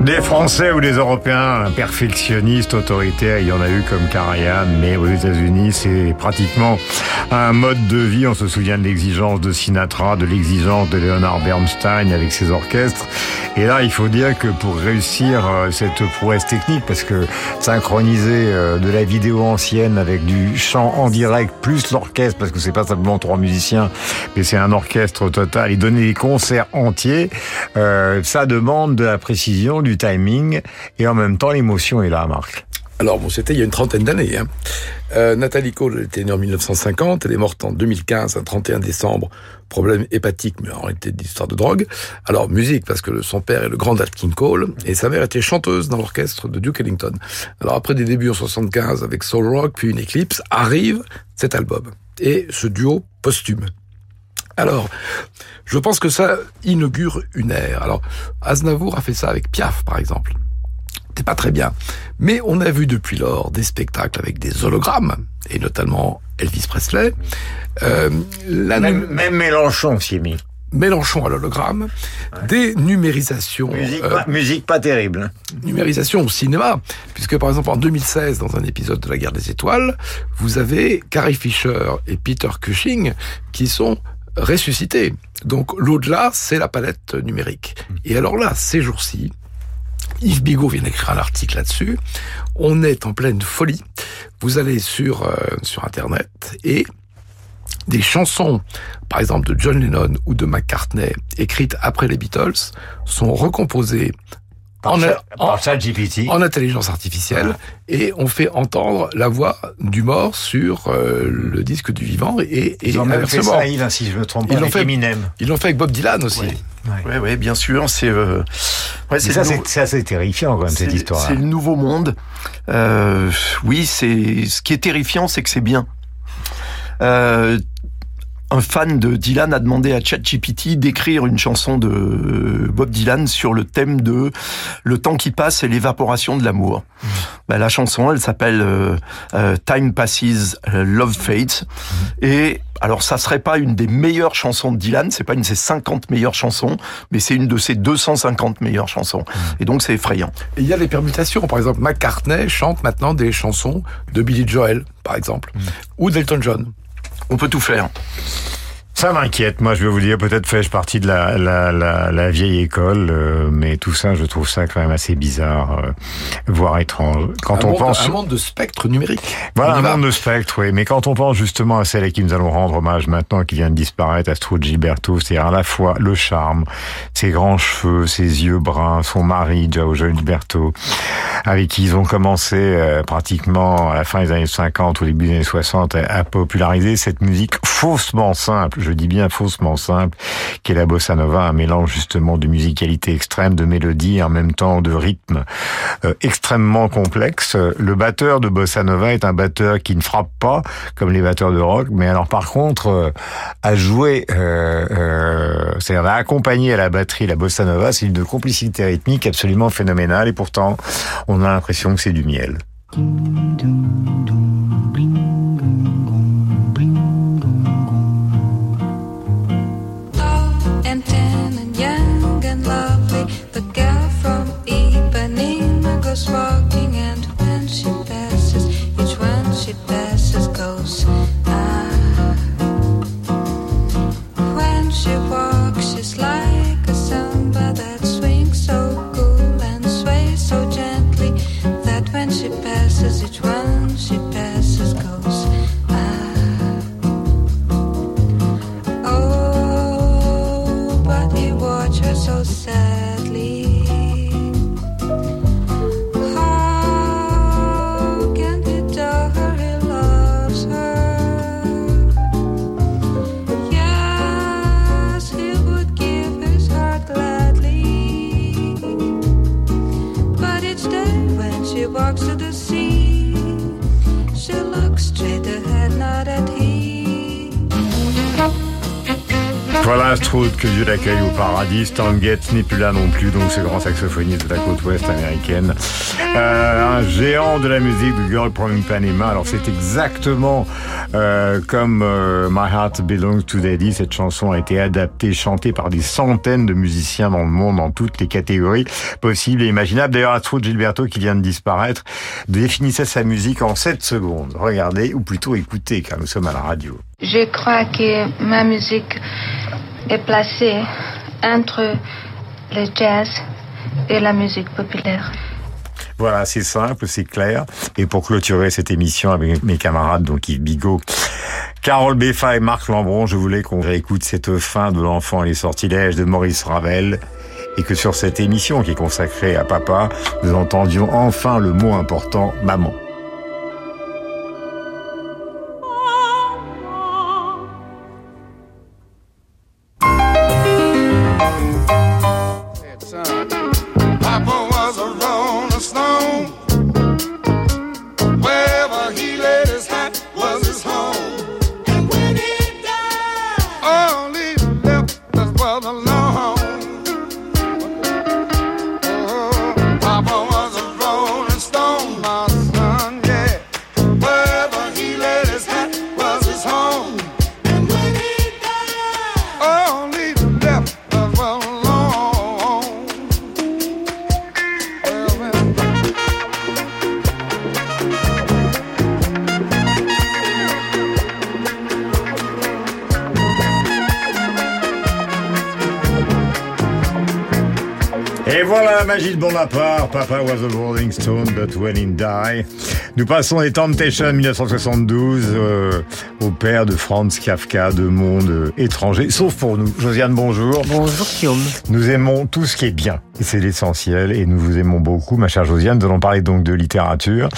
Des Français ou des Européens, un perfectionniste autoritaire, il y en a eu comme Karajan, mais aux États-Unis, c'est pratiquement un mode de vie. On se souvient de l'exigence de Sinatra, de l'exigence de Leonard Bernstein avec ses orchestres. Et là, il faut dire que pour réussir cette prouesse technique, parce que synchroniser de la vidéo ancienne avec du chant en direct, plus l'orchestre, parce que c'est pas simplement trois musiciens, mais c'est un orchestre total, et donner des concerts entiers, euh, ça demande de la précision, du timing, et en même temps, l'émotion est là, Marc. Alors, bon, c'était il y a une trentaine d'années. Hein. Euh, Nathalie Cole, elle était née en mille neuf cent cinquante, elle est morte en deux mille quinze, un trente et un décembre, problème hépatique, mais en réalité d'histoire de drogue. Alors, musique, parce que son père est le grand Nat King Cole, et sa mère était chanteuse dans l'orchestre de Duke Ellington. Alors, après des débuts en soixante-quinze avec Soul Rock, puis une éclipse, arrive cet album, et ce duo posthume. Alors, je pense que ça inaugure une ère. Alors, Aznavour a fait ça avec Piaf, par exemple. C'était pas très bien. Mais on a vu depuis lors des spectacles avec des hologrammes, et notamment Elvis Presley. Euh, la même, num... même Mélenchon s'y est mis. Mélenchon à l'hologramme, ouais. Des numérisations... Musique, euh, pas, musique pas terrible. Numérisation au cinéma, puisque par exemple en deux mille seize, dans un épisode de La Guerre des Étoiles, vous avez Carrie Fisher et Peter Cushing qui sont ressuscités. Donc l'au-delà, c'est la palette numérique. Et alors là, ces jours-ci, Yves Bigot vient d'écrire un article là-dessus, on est en pleine folie. Vous allez sur, euh, sur Internet et... des chansons, par exemple de John Lennon ou de McCartney, écrites après les Beatles, sont recomposées par en, ça, en, par en intelligence artificielle, voilà. Et on fait entendre la voix du mort sur euh, le disque du vivant et, et ils ont même fait ça, Yves, si je me trompe pas, avec Eminem. Ils l'ont fait avec Bob Dylan aussi. Oui, oui, oui, oui bien sûr. C'est, euh... ouais, c'est ça, nouveau... c'est assez terrifiant quand même, c'est, cette histoire. C'est le nouveau monde. Euh, oui, c'est ce qui est terrifiant, c'est que c'est bien. Euh, un fan de Dylan a demandé à ChatGPT d'écrire une chanson de Bob Dylan sur le thème de le temps qui passe et l'évaporation de l'amour. Mmh. Ben, la chanson, elle s'appelle euh, euh, Time Passes, euh, Love Fades. Mmh. Et alors, ça serait pas une des meilleures chansons de Dylan, c'est pas une de ses cinquante meilleures chansons, mais c'est une de ses deux cent cinquante meilleures chansons. Mmh. Et donc, c'est effrayant. Et il y a les permutations. Par exemple, McCartney chante maintenant des chansons de Billy Joel, par exemple, mmh. ou d'Elton John. On peut tout faire. Ça m'inquiète, moi je vais vous dire, peut-être fais-je partie de la, la, la, la vieille école, euh, mais tout ça, je trouve ça quand même assez bizarre, euh, voire étrange. Quand un on monde, pense... Un monde de spectre numérique. Voilà, un monde de spectre, oui, mais quand on pense justement à celle à qui nous allons rendre hommage maintenant, qui vient de disparaître, Astrud Gilberto, c'est-à-dire à la fois le charme, ses grands cheveux, ses yeux bruns, son mari, João Gilberto, avec qui ils ont commencé euh, pratiquement à la fin des années cinquante, au début des années soixante, à, à populariser cette musique faussement simple, je Je dis bien faussement simple, qu'est la bossa nova, un mélange justement de musicalité extrême, de mélodie et en même temps de rythme euh, extrêmement complexe. Le batteur de bossa nova est un batteur qui ne frappe pas comme les batteurs de rock, mais alors par contre euh, à jouer, euh, euh, c'est-à-dire à accompagner à la batterie la bossa nova, c'est une complicité rythmique absolument phénoménale et pourtant on a l'impression que c'est du miel. The girl from Ipanema goes walking, and when she passes, each one she passes goes ah. When she walks, she's like a samba that swings so cool and sways so gently that when she passes, each one she passes goes ah. Oh, but he watch her so sad. Walks to the sea, she looks straight ahead, not at him. Voilà Stroud, que Dieu l'accueille au paradis. Stan Getz n'est plus là non plus, donc ce grand saxophoniste de la côte ouest américaine. Euh, un géant de la musique, The Girl from Ipanema. Alors c'est exactement euh, comme euh, My Heart Belongs to Daddy. Cette chanson a été adaptée, chantée par des centaines de musiciens dans le monde, dans toutes les catégories possibles et imaginables. D'ailleurs, Astrud Gilberto, qui vient de disparaître, définissait sa musique en sept secondes. Regardez, ou plutôt écoutez, car nous sommes à la radio. Je crois que ma musique est placée entre le jazz et la musique populaire. Voilà, c'est simple, c'est clair. Et pour clôturer cette émission avec mes camarades, donc Yves Bigot, Carole Beffa et Marc Lambron, je voulais qu'on réécoute cette fin de L'Enfant et les sortilèges de Maurice Ravel et que sur cette émission qui est consacrée à papa, nous entendions enfin le mot important, maman. Only Et voilà la magie de Bon Appart, Papa was a Rolling Stone, but when he died. Nous passons les Temptations dix-neuf cent soixante-douze euh, au père de Franz Kafka, de monde étranger, sauf pour nous. Josiane, bonjour. Bonjour Guillaume. Nous aimons tout ce qui est bien, et c'est l'essentiel, et nous vous aimons beaucoup, ma chère Josiane. Nous allons parler donc de littérature,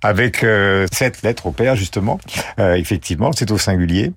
avec euh, cette lettre au père, justement. Euh, effectivement, c'est au singulier.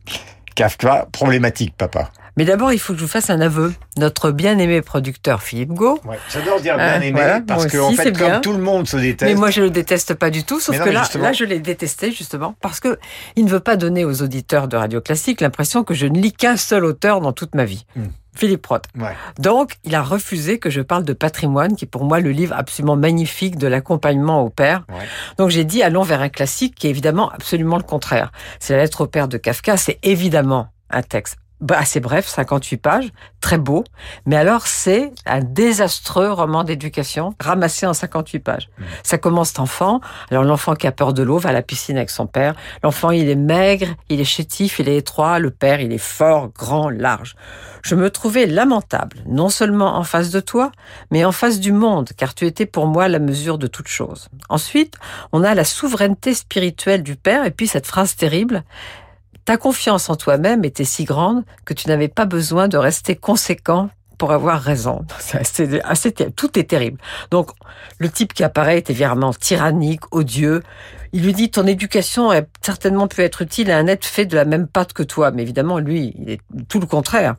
Kafka, problématique, papa. Mais d'abord, il faut que je vous fasse un aveu. Notre bien-aimé producteur Philippe Gau. Ouais, j'adore dire bien-aimé, euh, voilà, parce que, en fait, comme bien. Tout le monde se déteste. Mais moi, je le déteste pas du tout, sauf non, que là, là, je l'ai détesté, justement, parce que il ne veut pas donner aux auditeurs de Radio Classique l'impression que je ne lis qu'un seul auteur dans toute ma vie. Hum. Philippe Proth. Ouais. Donc, il a refusé que je parle de Patrimoine, qui est pour moi le livre absolument magnifique de l'accompagnement au père. Ouais. Donc, j'ai dit, allons vers un classique qui est évidemment absolument le contraire. C'est la lettre au père de Kafka, c'est évidemment un texte assez bref, cinquante-huit pages, très beau, mais alors c'est un désastreux roman d'éducation ramassé en cinquante-huit pages. Mmh. Ça commence enfant, alors l'enfant qui a peur de l'eau va à la piscine avec son père, l'enfant il est maigre, il est chétif, il est étroit, le père il est fort, grand, large. Je me trouvais lamentable, non seulement en face de toi, mais en face du monde, car tu étais pour moi la mesure de toute chose. Ensuite, on a la souveraineté spirituelle du père, et puis cette phrase terrible, ta confiance en toi-même était si grande que tu n'avais pas besoin de rester conséquent pour avoir raison. C'est assez, assez, tout est terrible. Donc, le type qui apparaît est évidemment tyrannique, odieux. Il lui dit, ton éducation a certainement pu être utile à un être fait de la même pâte que toi. Mais évidemment, lui, il est tout le contraire.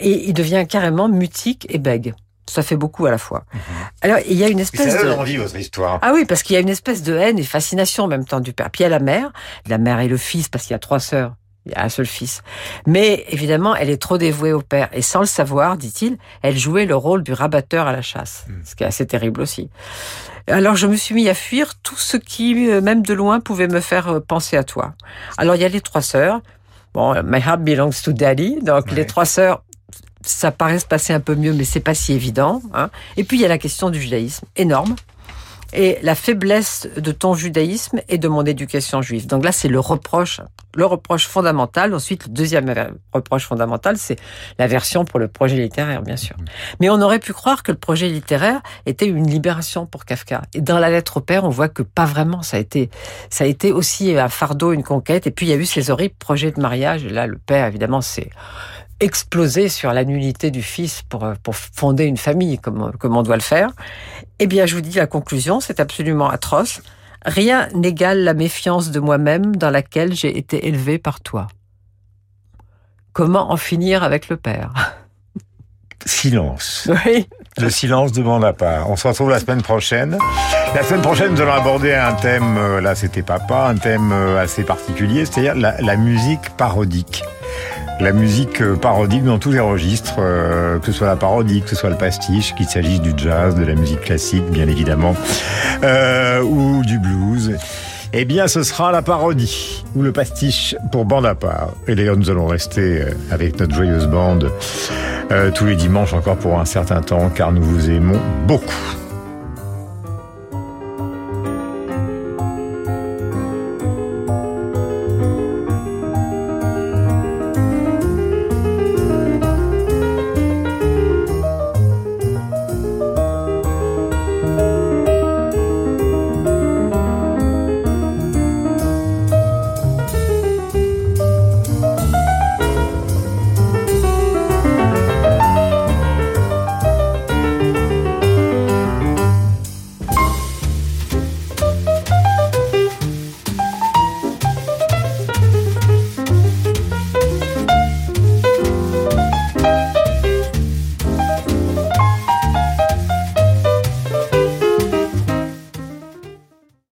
Et il devient carrément mutique et bègue. Ça fait beaucoup à la fois. Mmh. Alors, il y a une espèce ça de... Ça envie, votre histoire. Ah oui, parce qu'il y a une espèce de haine et fascination en même temps du père. Puis il y a la mère, la mère et le fils, parce qu'il y a trois sœurs, il y a un seul fils. Mais évidemment, elle est trop dévouée au père. Et sans le savoir, dit-il, elle jouait le rôle du rabatteur à la chasse. Mmh. Ce qui est assez terrible aussi. Alors, je me suis mis à fuir tout ce qui, même de loin, pouvait me faire penser à toi. Alors, il y a les trois sœurs. Bon, « My heart belongs to daddy ». Donc, ouais. Les trois sœurs... Ça paraît se passer un peu mieux, mais c'est pas si évident. Hein. Et puis, il y a la question du judaïsme, énorme. Et la faiblesse de ton judaïsme et de mon éducation juive. Donc là, c'est le reproche, le reproche fondamental. Ensuite, le deuxième reproche fondamental, c'est la version pour le projet littéraire, bien sûr. Mais on aurait pu croire que le projet littéraire était une libération pour Kafka. Et dans la lettre au père, on voit que pas vraiment. Ça a été, ça a été aussi un fardeau, une conquête. Et puis, il y a eu ces horribles projets de mariage. Et là, le père, évidemment, c'est... exploser sur la nullité du fils pour, pour fonder une famille, comme, comme on doit le faire. Eh bien, je vous dis la conclusion, c'est absolument atroce. Rien n'égale la méfiance de moi-même dans laquelle j'ai été élevé par toi. Comment en finir avec le père ? Silence. Oui. Le silence demande à part. On se retrouve la semaine prochaine. La semaine prochaine, nous allons aborder un thème, là c'était papa, un thème assez particulier, c'est-à-dire la, la musique parodique. La musique parodique dans tous les registres, euh, que ce soit la parodie, que ce soit le pastiche, qu'il s'agisse du jazz, de la musique classique, bien évidemment, euh, ou du blues. Eh bien, ce sera la parodie ou le pastiche pour Bande à part. Et d'ailleurs, nous allons rester avec notre joyeuse bande euh, tous les dimanches encore pour un certain temps, car nous vous aimons beaucoup.